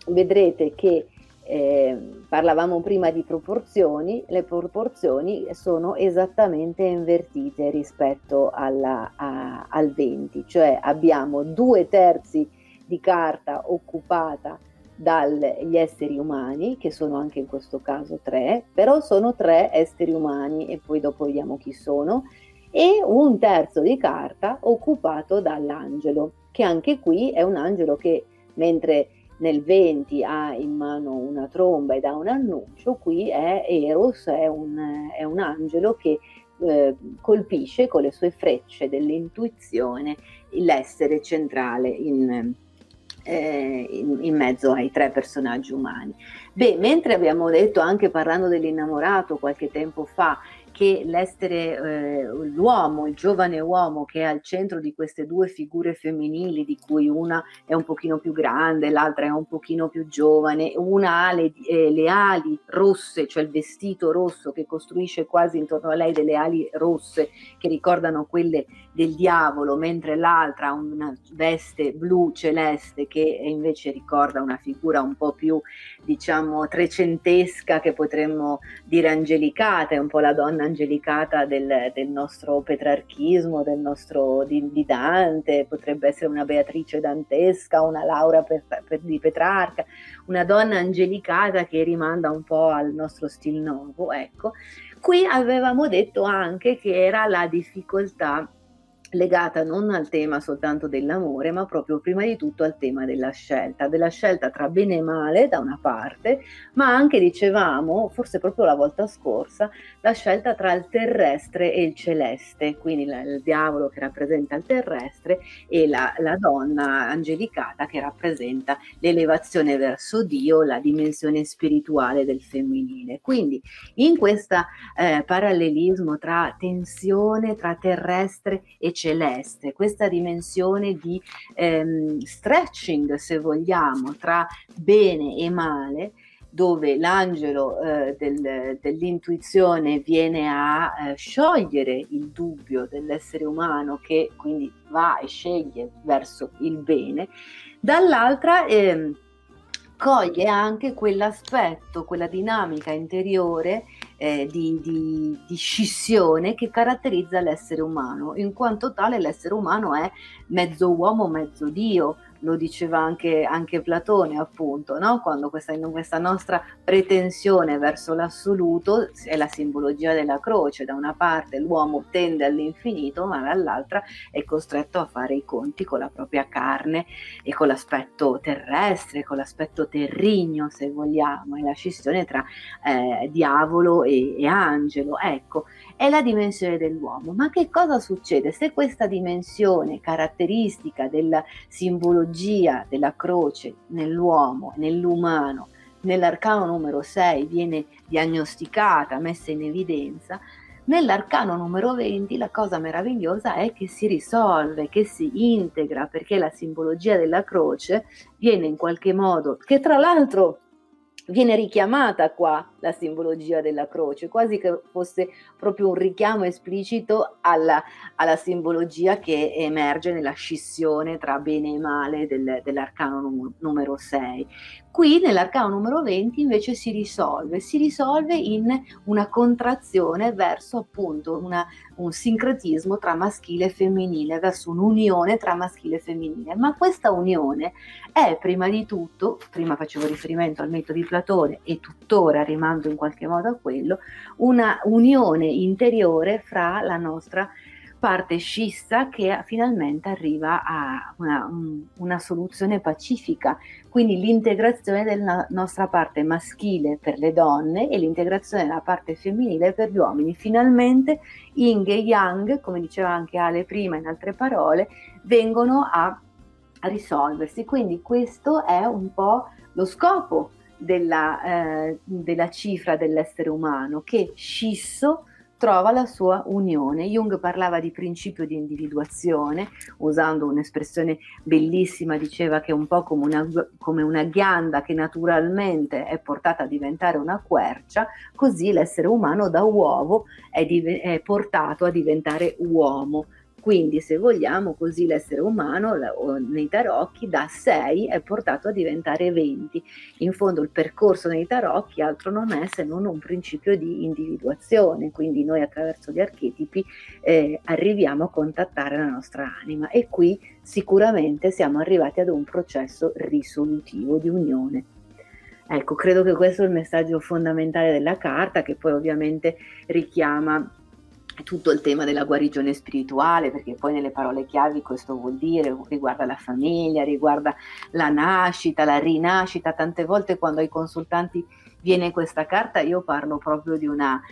vedrete che parlavamo prima di proporzioni, le proporzioni sono esattamente invertite rispetto al 20, cioè abbiamo 2/3 di carta occupata dagli esseri umani, che sono anche in questo caso 3, però sono 3 esseri umani e poi dopo vediamo chi sono, e 1/3 di carta occupato dall'angelo, che anche qui è un angelo che, mentre nel 20 ha in mano una tromba e dà un annuncio, qui è Eros, è un angelo che colpisce con le sue frecce dell'intuizione l'essere centrale in mezzo ai 3 personaggi umani. Mentre abbiamo detto, anche parlando dell'innamorato qualche tempo fa, che l'essere, l'uomo, il giovane uomo che è al centro di queste 2 figure femminili, di cui una è un pochino più grande, l'altra è un pochino più giovane, una ha le ali rosse, cioè il vestito rosso che costruisce quasi intorno a lei delle ali rosse che ricordano quelle del diavolo, mentre l'altra ha una veste blu celeste che invece ricorda una figura un po' più, diciamo, trecentesca, che potremmo dire angelicata, è un po' la donna angelicata del nostro petrarchismo, del nostro di Dante, potrebbe essere una Beatrice dantesca, una Laura di Petrarca, una donna angelicata che rimanda un po' al nostro Stil Nuovo, ecco. Qui avevamo detto anche che era la difficoltà legata non al tema soltanto dell'amore, ma proprio prima di tutto al tema della scelta tra bene e male da una parte, ma anche, dicevamo, forse proprio la volta scorsa, la scelta tra il terrestre e il celeste, quindi il diavolo che rappresenta il terrestre e la donna angelicata che rappresenta l'elevazione verso Dio, la dimensione spirituale del femminile. Quindi in questo parallelismo tra tensione, tra terrestre e celeste, questa dimensione di stretching, se vogliamo, tra bene e male, dove l'angelo dell'intuizione viene a sciogliere il dubbio dell'essere umano, che quindi va e sceglie verso il bene, dall'altra coglie anche quell'aspetto, quella dinamica interiore di scissione che caratterizza l'essere umano. In quanto tale, l'essere umano è mezzo uomo, mezzo Dio. Lo diceva anche Platone, appunto, no? Quando questa nostra pretensione verso l'assoluto è la simbologia della croce: da una parte l'uomo tende all'infinito, ma dall'altra è costretto a fare i conti con la propria carne e con l'aspetto terrestre, con l'aspetto terrigno, se vogliamo. È la scissione tra diavolo e angelo, ecco, è la dimensione dell'uomo. Ma che cosa succede se questa dimensione caratteristica della simbologia della croce nell'uomo, nell'umano, nell'arcano numero 6 viene diagnosticata, messa in evidenza? Nell'arcano numero 20 la cosa meravigliosa è che si risolve, che si integra, perché la simbologia della croce viene in qualche modo, che tra l'altro viene richiamata qua, la simbologia della croce, quasi che fosse proprio un richiamo esplicito alla simbologia che emerge nella scissione tra bene e male dell'arcano numero 6. Qui nell'arcano numero 20 invece si risolve in una contrazione verso, appunto, un sincretismo tra maschile e femminile, verso un'unione tra maschile e femminile. Ma questa unione è prima di tutto, prima facevo riferimento al metodo di Platone e tuttora rimando in qualche modo a quello, una unione interiore fra la nostra parte scissa che finalmente arriva a una soluzione pacifica, quindi l'integrazione della nostra parte maschile per le donne e l'integrazione della parte femminile per gli uomini. Finalmente Yin e Yang, come diceva anche Ale prima, in altre parole, vengono a risolversi. Quindi questo è un po' lo scopo della cifra dell'essere umano, che scisso trova la sua unione. Jung parlava di principio di individuazione, usando un'espressione bellissima, diceva che è un po' come una ghianda che naturalmente è portata a diventare una quercia, così l'essere umano da uovo è portato a diventare uomo. Quindi, se vogliamo, così l'essere umano nei tarocchi da 6 è portato a diventare 20. In fondo il percorso nei tarocchi altro non è se non un principio di individuazione, quindi noi attraverso gli archetipi arriviamo a contattare la nostra anima, e qui sicuramente siamo arrivati ad un processo risolutivo di unione. Ecco, credo che questo è il messaggio fondamentale della carta, che poi ovviamente richiama tutto il tema della guarigione spirituale, perché poi nelle parole chiavi questo vuol dire, riguarda la famiglia, riguarda la nascita, la rinascita. Tante volte quando ai consultanti viene questa carta io parlo proprio di una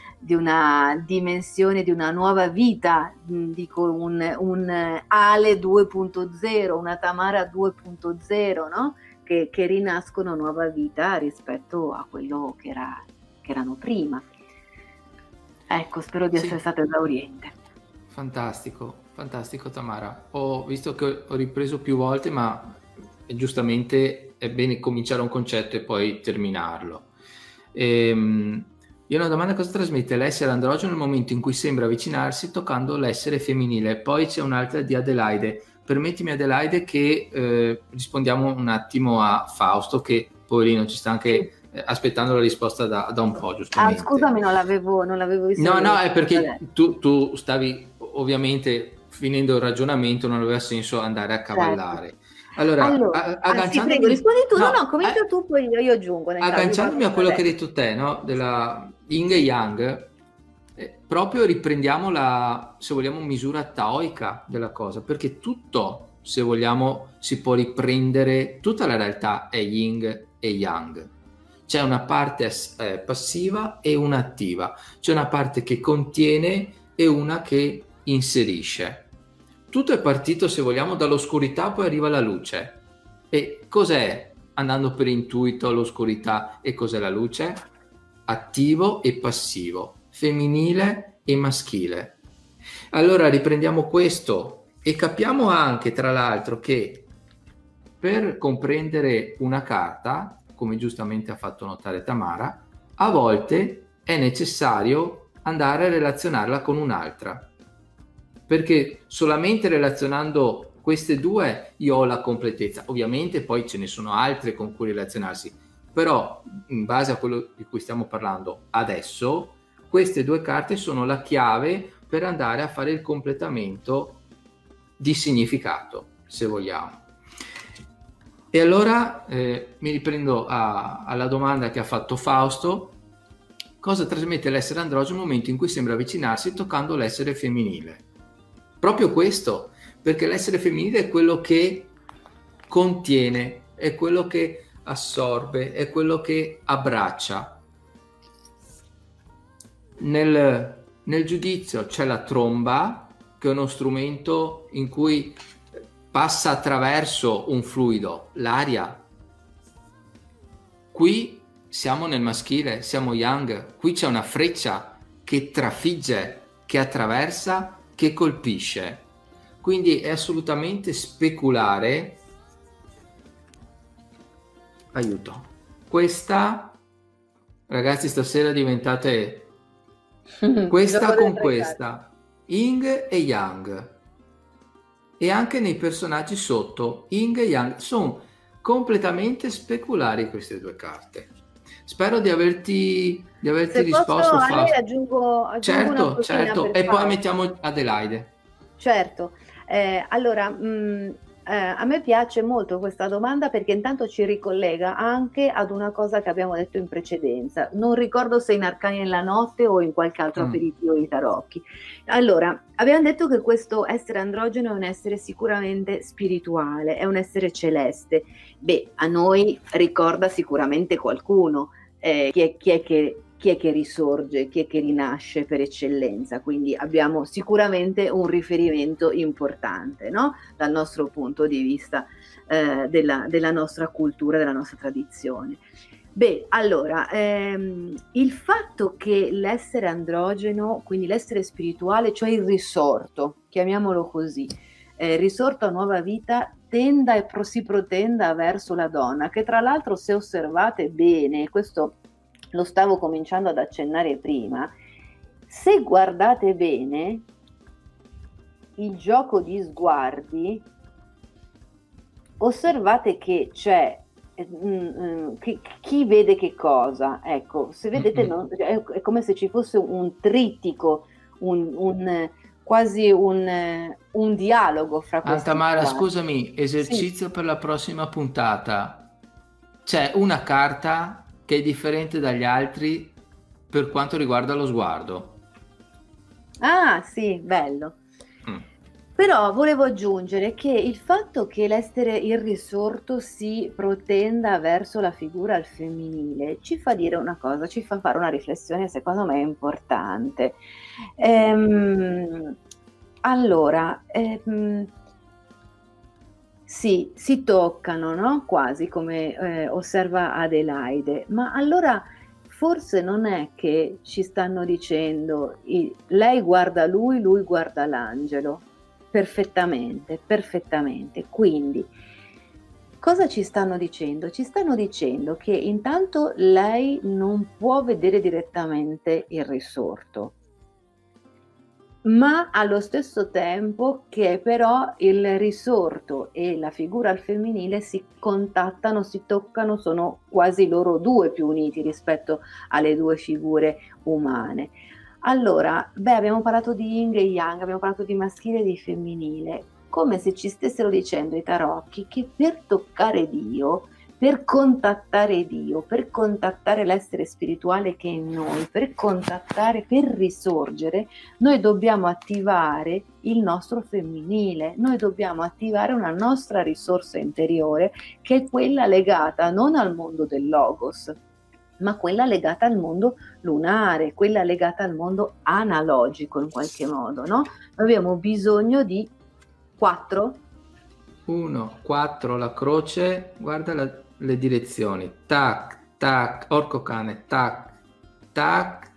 dimensione, di una nuova vita, dico un Ale 2.0, una Tamara 2.0, no? Che rinascono, nuova vita rispetto a quello che erano prima. Ecco, spero di essere stata esauriente. Fantastico Tamara. Ho visto che ho ripreso più volte, ma giustamente è bene cominciare un concetto e poi terminarlo. Io ho una domanda: cosa trasmette l'essere androgeno nel momento in cui sembra avvicinarsi toccando l'essere femminile? Poi c'è un'altra di Adelaide. Permettimi, Adelaide, che rispondiamo un attimo a Fausto, che poverino ci sta anche aspettando la risposta da un po', giustamente. Scusami, non l'avevo visto. No, è perché tu stavi ovviamente finendo il ragionamento, non aveva senso andare a cavallare. Certo. Allora agganciandomi, rispondi tu, comincia tu, poi io aggiungo. Agganciandomi a quello che hai detto te, no? Della Yin e Yang, proprio riprendiamo la, se vogliamo, misura taoica della cosa, perché tutto, se vogliamo, si può riprendere, tutta la realtà è yin e yang. C'è una parte passiva e una attiva, c'è una parte che contiene e una che inserisce. Tutto è partito, se vogliamo, dall'oscurità, poi arriva la luce. E cos'è, andando per intuito, l'oscurità e cos'è la luce? Attivo e passivo, femminile e maschile. Allora riprendiamo questo e capiamo anche, tra l'altro, che per comprendere una carta, come giustamente ha fatto notare Tamara, a volte è necessario andare a relazionarla con un'altra, perché solamente relazionando queste due io ho la completezza. Ovviamente poi ce ne sono altre con cui relazionarsi, però in base a quello di cui stiamo parlando adesso, queste due carte sono la chiave per andare a fare il completamento di significato, se vogliamo. E allora mi riprendo alla domanda che ha fatto Fausto: cosa trasmette l'essere androgeno nel momento in cui sembra avvicinarsi toccando l'essere femminile? Proprio questo, perché l'essere femminile è quello che contiene, è quello che assorbe, è quello che abbraccia. Nel giudizio c'è la tromba, che è uno strumento in cui passa attraverso un fluido, l'aria. Qui siamo nel maschile, siamo yang, qui c'è una freccia che trafigge, che attraversa, che colpisce. Quindi è assolutamente speculare. Aiuto. Questa, ragazzi, stasera diventate questa con questa, yin e yang. E anche nei personaggi sotto, yin e yang, sono completamente speculari queste due carte. Spero di averti risposto. Se posso, Ale, aggiungo certo, e poi mettiamo Adelaide. Certo. Allora, a me piace molto questa domanda, perché intanto ci ricollega anche ad una cosa che abbiamo detto in precedenza. Non ricordo se in Arcani nella notte o in qualche altro aperitivo di Tarocchi. Allora, abbiamo detto che questo essere androgeno è un essere sicuramente spirituale, è un essere celeste. Beh, a noi ricorda sicuramente qualcuno, chi è che risorge, chi è che rinasce per eccellenza, quindi abbiamo sicuramente un riferimento importante, no? Dal nostro punto di vista, della nostra cultura, della nostra tradizione. Beh, allora, il fatto che l'essere androgeno, quindi l'essere spirituale, cioè il risorto, chiamiamolo così, risorto a nuova vita, tenda e si protenda verso la donna, che tra l'altro, se osservate bene, questo lo stavo cominciando ad accennare prima, se guardate bene il gioco di sguardi, osservate che c'è chi vede che cosa. Ecco, se vedete, non, è come se ci fosse un trittico, quasi un dialogo fra questi. Tamara, scusami, esercizio, sì, per la prossima puntata. C'è una carta che è differente dagli altri per quanto riguarda lo sguardo. Ah, sì, bello. Però volevo aggiungere che il fatto che l'essere il risorto si protenda verso la figura al femminile ci fa dire una cosa, ci fa fare una riflessione, secondo me, importante. Sì, si toccano, no? Quasi, come osserva Adelaide, ma allora forse non è che ci stanno dicendo lei guarda lui, lui guarda l'angelo, perfettamente. Quindi cosa ci stanno dicendo? Ci stanno dicendo che intanto lei non può vedere direttamente il risorto, ma allo stesso tempo che però il risorto e la figura al femminile si contattano, si toccano, sono quasi loro due più uniti rispetto alle due figure umane. Allora, abbiamo parlato di yin e yang, abbiamo parlato di maschile e di femminile, come se ci stessero dicendo i tarocchi che per toccare Dio per contattare Dio, per contattare l'essere spirituale che è in noi, per risorgere, noi dobbiamo attivare il nostro femminile, noi dobbiamo attivare una nostra risorsa interiore che è quella legata non al mondo del Logos, ma quella legata al mondo lunare, quella legata al mondo analogico in qualche modo, no? Abbiamo bisogno di 4, la croce, guarda le direzioni, tac, tac, orco cane, tac, tac.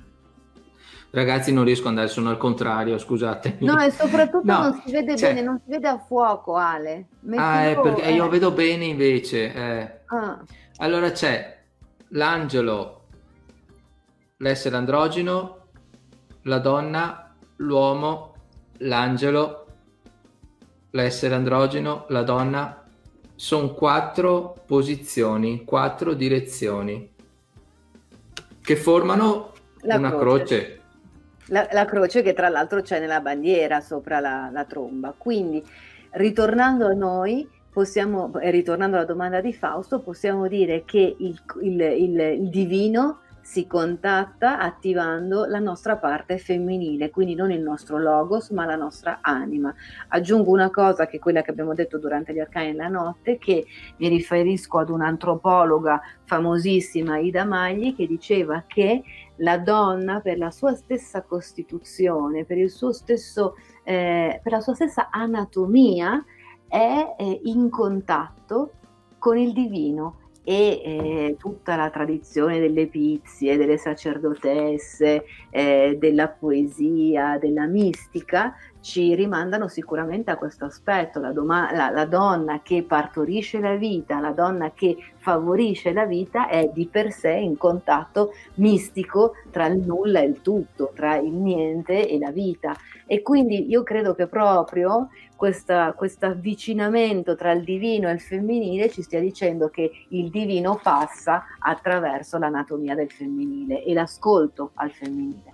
Ragazzi, non riesco ad andare, sono al contrario, scusate. No, e soprattutto no, non si vede bene, non si vede a fuoco, Ale. Mettilo, perché io vedo bene invece. Allora c'è l'angelo, l'essere androgeno, la donna, l'uomo, l'angelo, l'essere androgeno, la donna, sono 4 posizioni, 4 direzioni che formano una croce. La croce che tra l'altro c'è nella bandiera sopra la tromba. Quindi, ritornando a noi, ritornando alla domanda di Fausto, possiamo dire che il divino si contatta attivando la nostra parte femminile, quindi non il nostro logos ma la nostra anima. Aggiungo una cosa, che è quella che abbiamo detto durante gli Arcani nella notte, che mi riferisco ad un'antropologa famosissima, Ida Magli, che diceva che la donna, per la sua stessa costituzione, per la sua stessa anatomia, è in contatto con il divino, e tutta la tradizione delle pizie, delle sacerdotesse, della poesia, della mistica ci rimandano sicuramente a questo aspetto, la donna che partorisce la vita, la donna che favorisce la vita è di per sé in contatto mistico tra il nulla e il tutto, tra il niente e la vita, e quindi io credo che proprio questo avvicinamento tra il divino e il femminile ci stia dicendo che il divino passa attraverso l'anatomia del femminile e l'ascolto al femminile.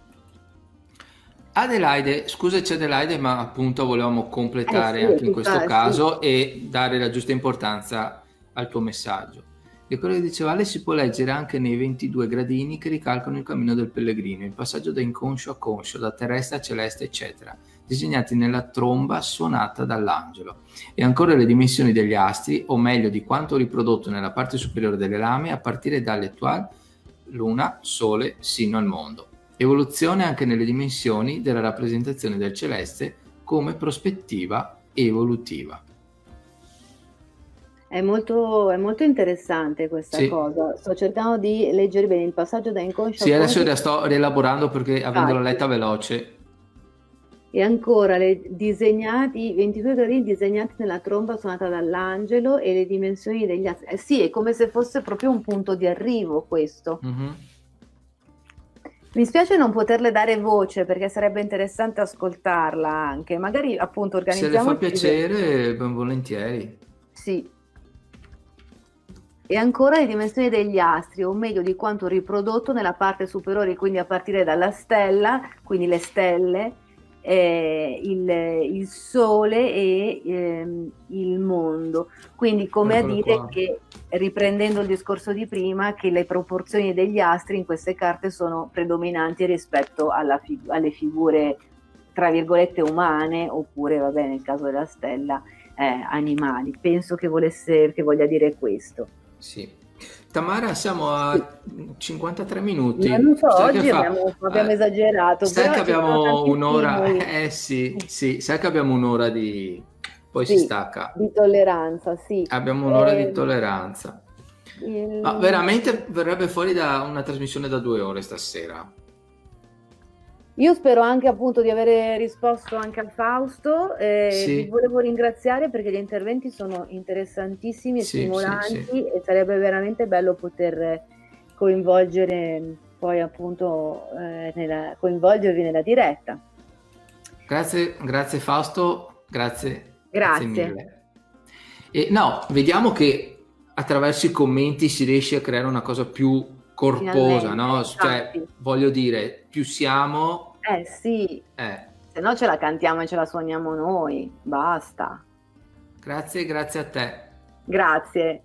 Adelaide, scusaci Adelaide, ma appunto volevamo completare anche in questo caso e dare la giusta importanza al tuo messaggio. E quello che diceva Ale si può leggere anche nei 22 gradini che ricalcano il cammino del pellegrino, il passaggio da inconscio a conscio, da terrestre a celeste, eccetera, disegnati nella tromba suonata dall'angelo. E ancora le dimensioni degli astri, o meglio di quanto riprodotto nella parte superiore delle lame, a partire dall'Etoile, Luna, Sole, sino al mondo. Evoluzione anche nelle dimensioni della rappresentazione del celeste come prospettiva evolutiva. È molto interessante questa cosa. Sto cercando di leggere bene il passaggio da inconscio. Sì, adesso la sto rielaborando perché avendola letta veloce. E ancora i 22 gradini disegnati nella tromba suonata dall'angelo e le dimensioni degli altri. Sì, è come se fosse proprio un punto di arrivo questo. Mm-hmm. Mi spiace non poterle dare voce perché sarebbe interessante ascoltarla anche, magari appunto organizziamo. Se le fa piacere, ben volentieri. Sì. E ancora le dimensioni degli astri, o meglio di quanto riprodotto nella parte superiore, quindi a partire dalla stella, quindi le stelle, il sole e il mondo. Quindi come a dire che, riprendendo il discorso di prima, che le proporzioni degli astri in queste carte sono predominanti rispetto alle figure tra virgolette umane, oppure nel caso della stella animali. Penso che voglia dire questo. Sì. Tamara, siamo a 53 minuti. Non so, oggi abbiamo esagerato. Sai che abbiamo un'ora, sai che abbiamo un'ora di... Poi si stacca. Di tolleranza, sì. Abbiamo un'ora di tolleranza. Ma veramente verrebbe fuori da una trasmissione da 2 ore stasera. Io spero anche appunto di avere risposto anche a Fausto, vi volevo ringraziare perché gli interventi sono interessantissimi e stimolanti e sarebbe veramente bello poter coinvolgere poi appunto coinvolgervi nella diretta. Grazie Fausto, grazie mille. E no, vediamo che attraverso i commenti si riesce a creare una cosa più corposa, no? Infatti. Cioè, voglio dire, più siamo... Se no ce la cantiamo e ce la suoniamo noi, basta. Grazie a te. Grazie.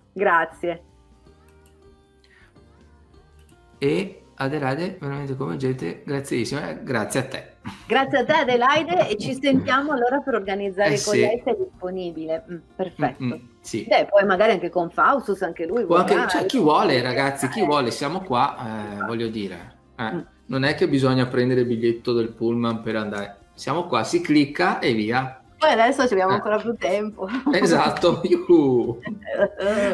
e Adelaide veramente come gente graziosissima, grazie a te. Grazie a te Adelaide, e ci sentiamo allora per organizzare con lei se è disponibile. Perfetto. Sì. Beh, poi magari anche con Faustus, anche lui. O anche, cioè, chi vuole ragazzi, chi vuole, siamo qua, voglio dire. Non è che bisogna prendere il biglietto del pullman per andare, siamo qua, si clicca e via. Poi adesso abbiamo ancora più tempo. Esatto.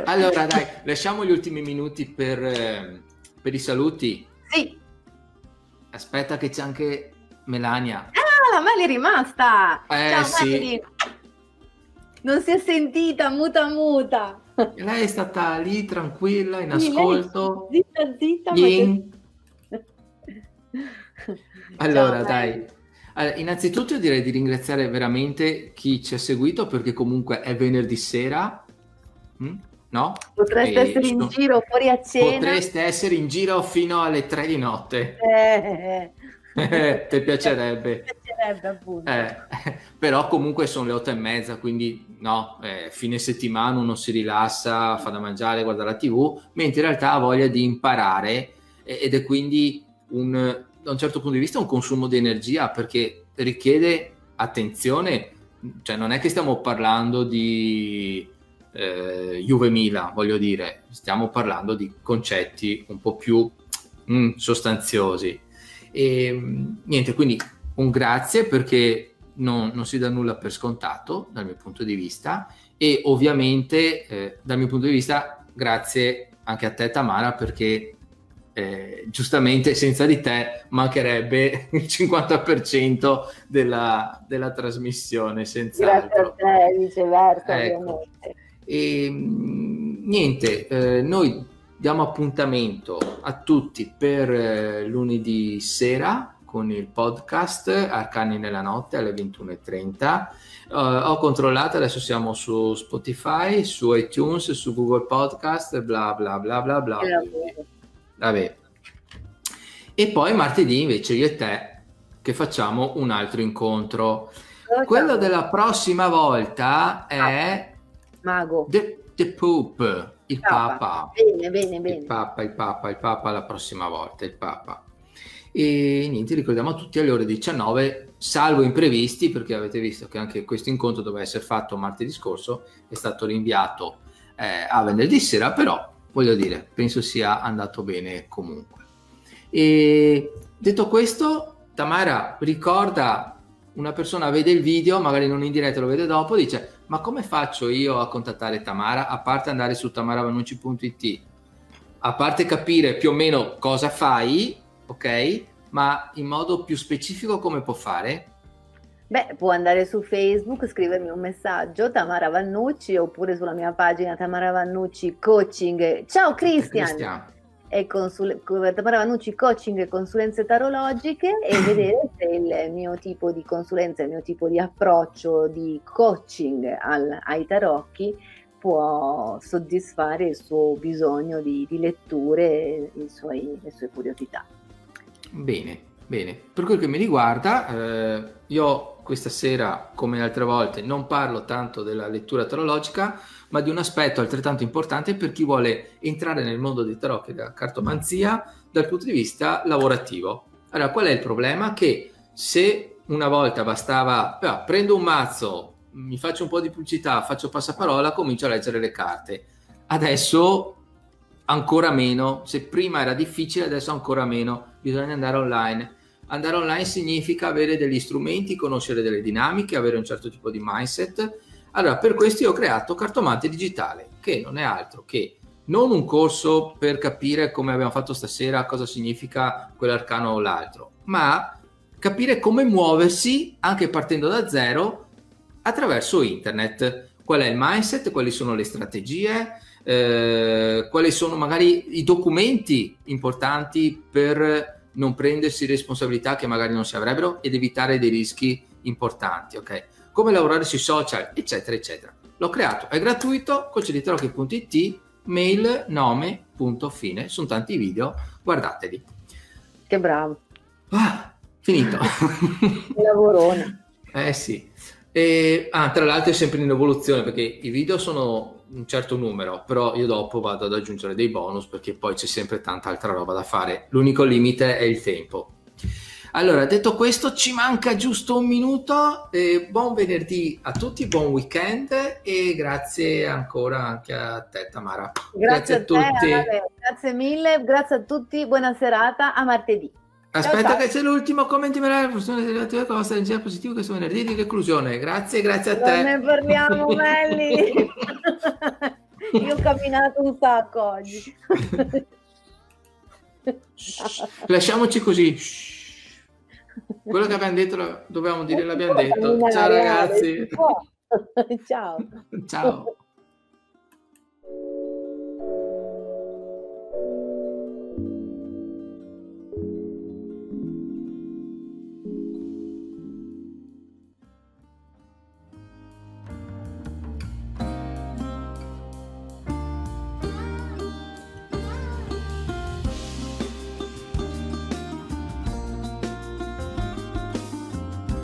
Allora dai, lasciamo gli ultimi minuti per i saluti. Sì. Aspetta che c'è anche Melania. Ah, la Meli è rimasta. Ciao, sì. Meli. Non si è sentita, muta. Lei è stata lì tranquilla, in ascolto. Zitta. Allora, ciao, dai. Allora, innanzitutto io direi di ringraziare veramente chi ci ha seguito, perché comunque è venerdì sera, no? Potreste essere in giro fuori a cena. Potreste essere in giro fino alle 3 di notte. Ti piacerebbe. Ti piacerebbe, appunto. Però comunque sono le 8:30, quindi no, fine settimana uno si rilassa, fa da mangiare, guarda la TV, mentre in realtà ha voglia di imparare ed è quindi da un certo punto di vista un consumo di energia, perché richiede attenzione, cioè non è che stiamo parlando di Juve-Milan, voglio dire, stiamo parlando di concetti un po' più sostanziosi. E niente, quindi un grazie, perché non si dà nulla per scontato dal mio punto di vista, e ovviamente dal mio punto di vista grazie anche a te Tamara, perché giustamente senza di te mancherebbe il 50% della trasmissione, senz'altro. Grazie a te, viceversa, ovviamente. E niente, noi diamo appuntamento a tutti per lunedì sera con il podcast Arcani nella notte alle 21:30. Ho controllato, adesso siamo su Spotify, su iTunes, su Google Podcast, bla bla bla. Vabbè. E poi martedì invece io e te che facciamo un altro incontro. Quello della prossima volta è Mago The Pope, il Papa. Bene. Il Papa la prossima volta, il Papa. E niente, ricordiamo tutti alle ore 19, salvo imprevisti, perché avete visto che anche questo incontro doveva essere fatto martedì scorso, è stato rinviato a venerdì sera, però voglio dire, penso sia andato bene comunque. E detto questo, Tamara, ricorda, una persona vede il video, magari non in diretta, lo vede dopo, dice, ma come faccio io a contattare Tamara, a parte andare su tamaravannucci.it, a parte capire più o meno cosa fai, ok? Ma in modo più specifico come può fare? Beh, può andare su Facebook, scrivermi un messaggio, Tamara Vannucci, oppure sulla mia pagina Tamara Vannucci Coaching. Ciao Cristian! E Tamara Vannucci Coaching e consulenze tarologiche, e vedere se il mio tipo di consulenza, il mio tipo di approccio di coaching ai tarocchi può soddisfare il suo bisogno di letture, le sue curiosità. Bene, per quel che mi riguarda, io questa sera, come le altre volte, non parlo tanto della lettura tarologica, ma di un aspetto altrettanto importante per chi vuole entrare nel mondo dei tarocchi e della cartomanzia dal punto di vista lavorativo. Allora, qual è il problema? Che se una volta bastava, prendo un mazzo, mi faccio un po' di pubblicità, faccio passaparola, comincio a leggere le carte. Adesso ancora meno, se prima era difficile, adesso ancora meno. Bisogna andare online. Andare online significa avere degli strumenti, conoscere delle dinamiche, avere un certo tipo di mindset. Allora, per questo io ho creato Cartomante Digitale, che non è altro che non un corso per capire, come abbiamo fatto stasera, cosa significa quell'arcano o l'altro, ma capire come muoversi, anche partendo da zero, attraverso internet. Qual è il mindset, quali sono le strategie, quali sono magari i documenti importanti per non prendersi responsabilità che magari non si avrebbero ed evitare dei rischi importanti, ok? Come lavorare sui social, eccetera. L'ho creato, è gratuito, ceriterochi.it, mail, nome, punto, fine. Sono tanti video, guardateli. Che bravo. Finito. Lavorone. Sì. Tra l'altro è sempre in evoluzione, perché i video sono un certo numero, però io dopo vado ad aggiungere dei bonus perché poi c'è sempre tanta altra roba da fare. L'unico limite è il tempo. Allora, detto questo, ci manca giusto un minuto, buon venerdì a tutti, buon weekend e grazie ancora anche a te, Tamara. Grazie a tutti. Ale, grazie mille, grazie a tutti, buona serata, a martedì. Aspetta ciao. Che c'è l'ultimo commento, la funzione dell'attività con la energia positiva che sono venerdì di reclusione. Grazie a te. Non ne parliamo, belli. Io ho camminato un sacco oggi. Lasciamoci così. Quello che abbiamo detto, dovevamo dire, l'abbiamo detto. Ciao ragazzi. Ciao. Ciao.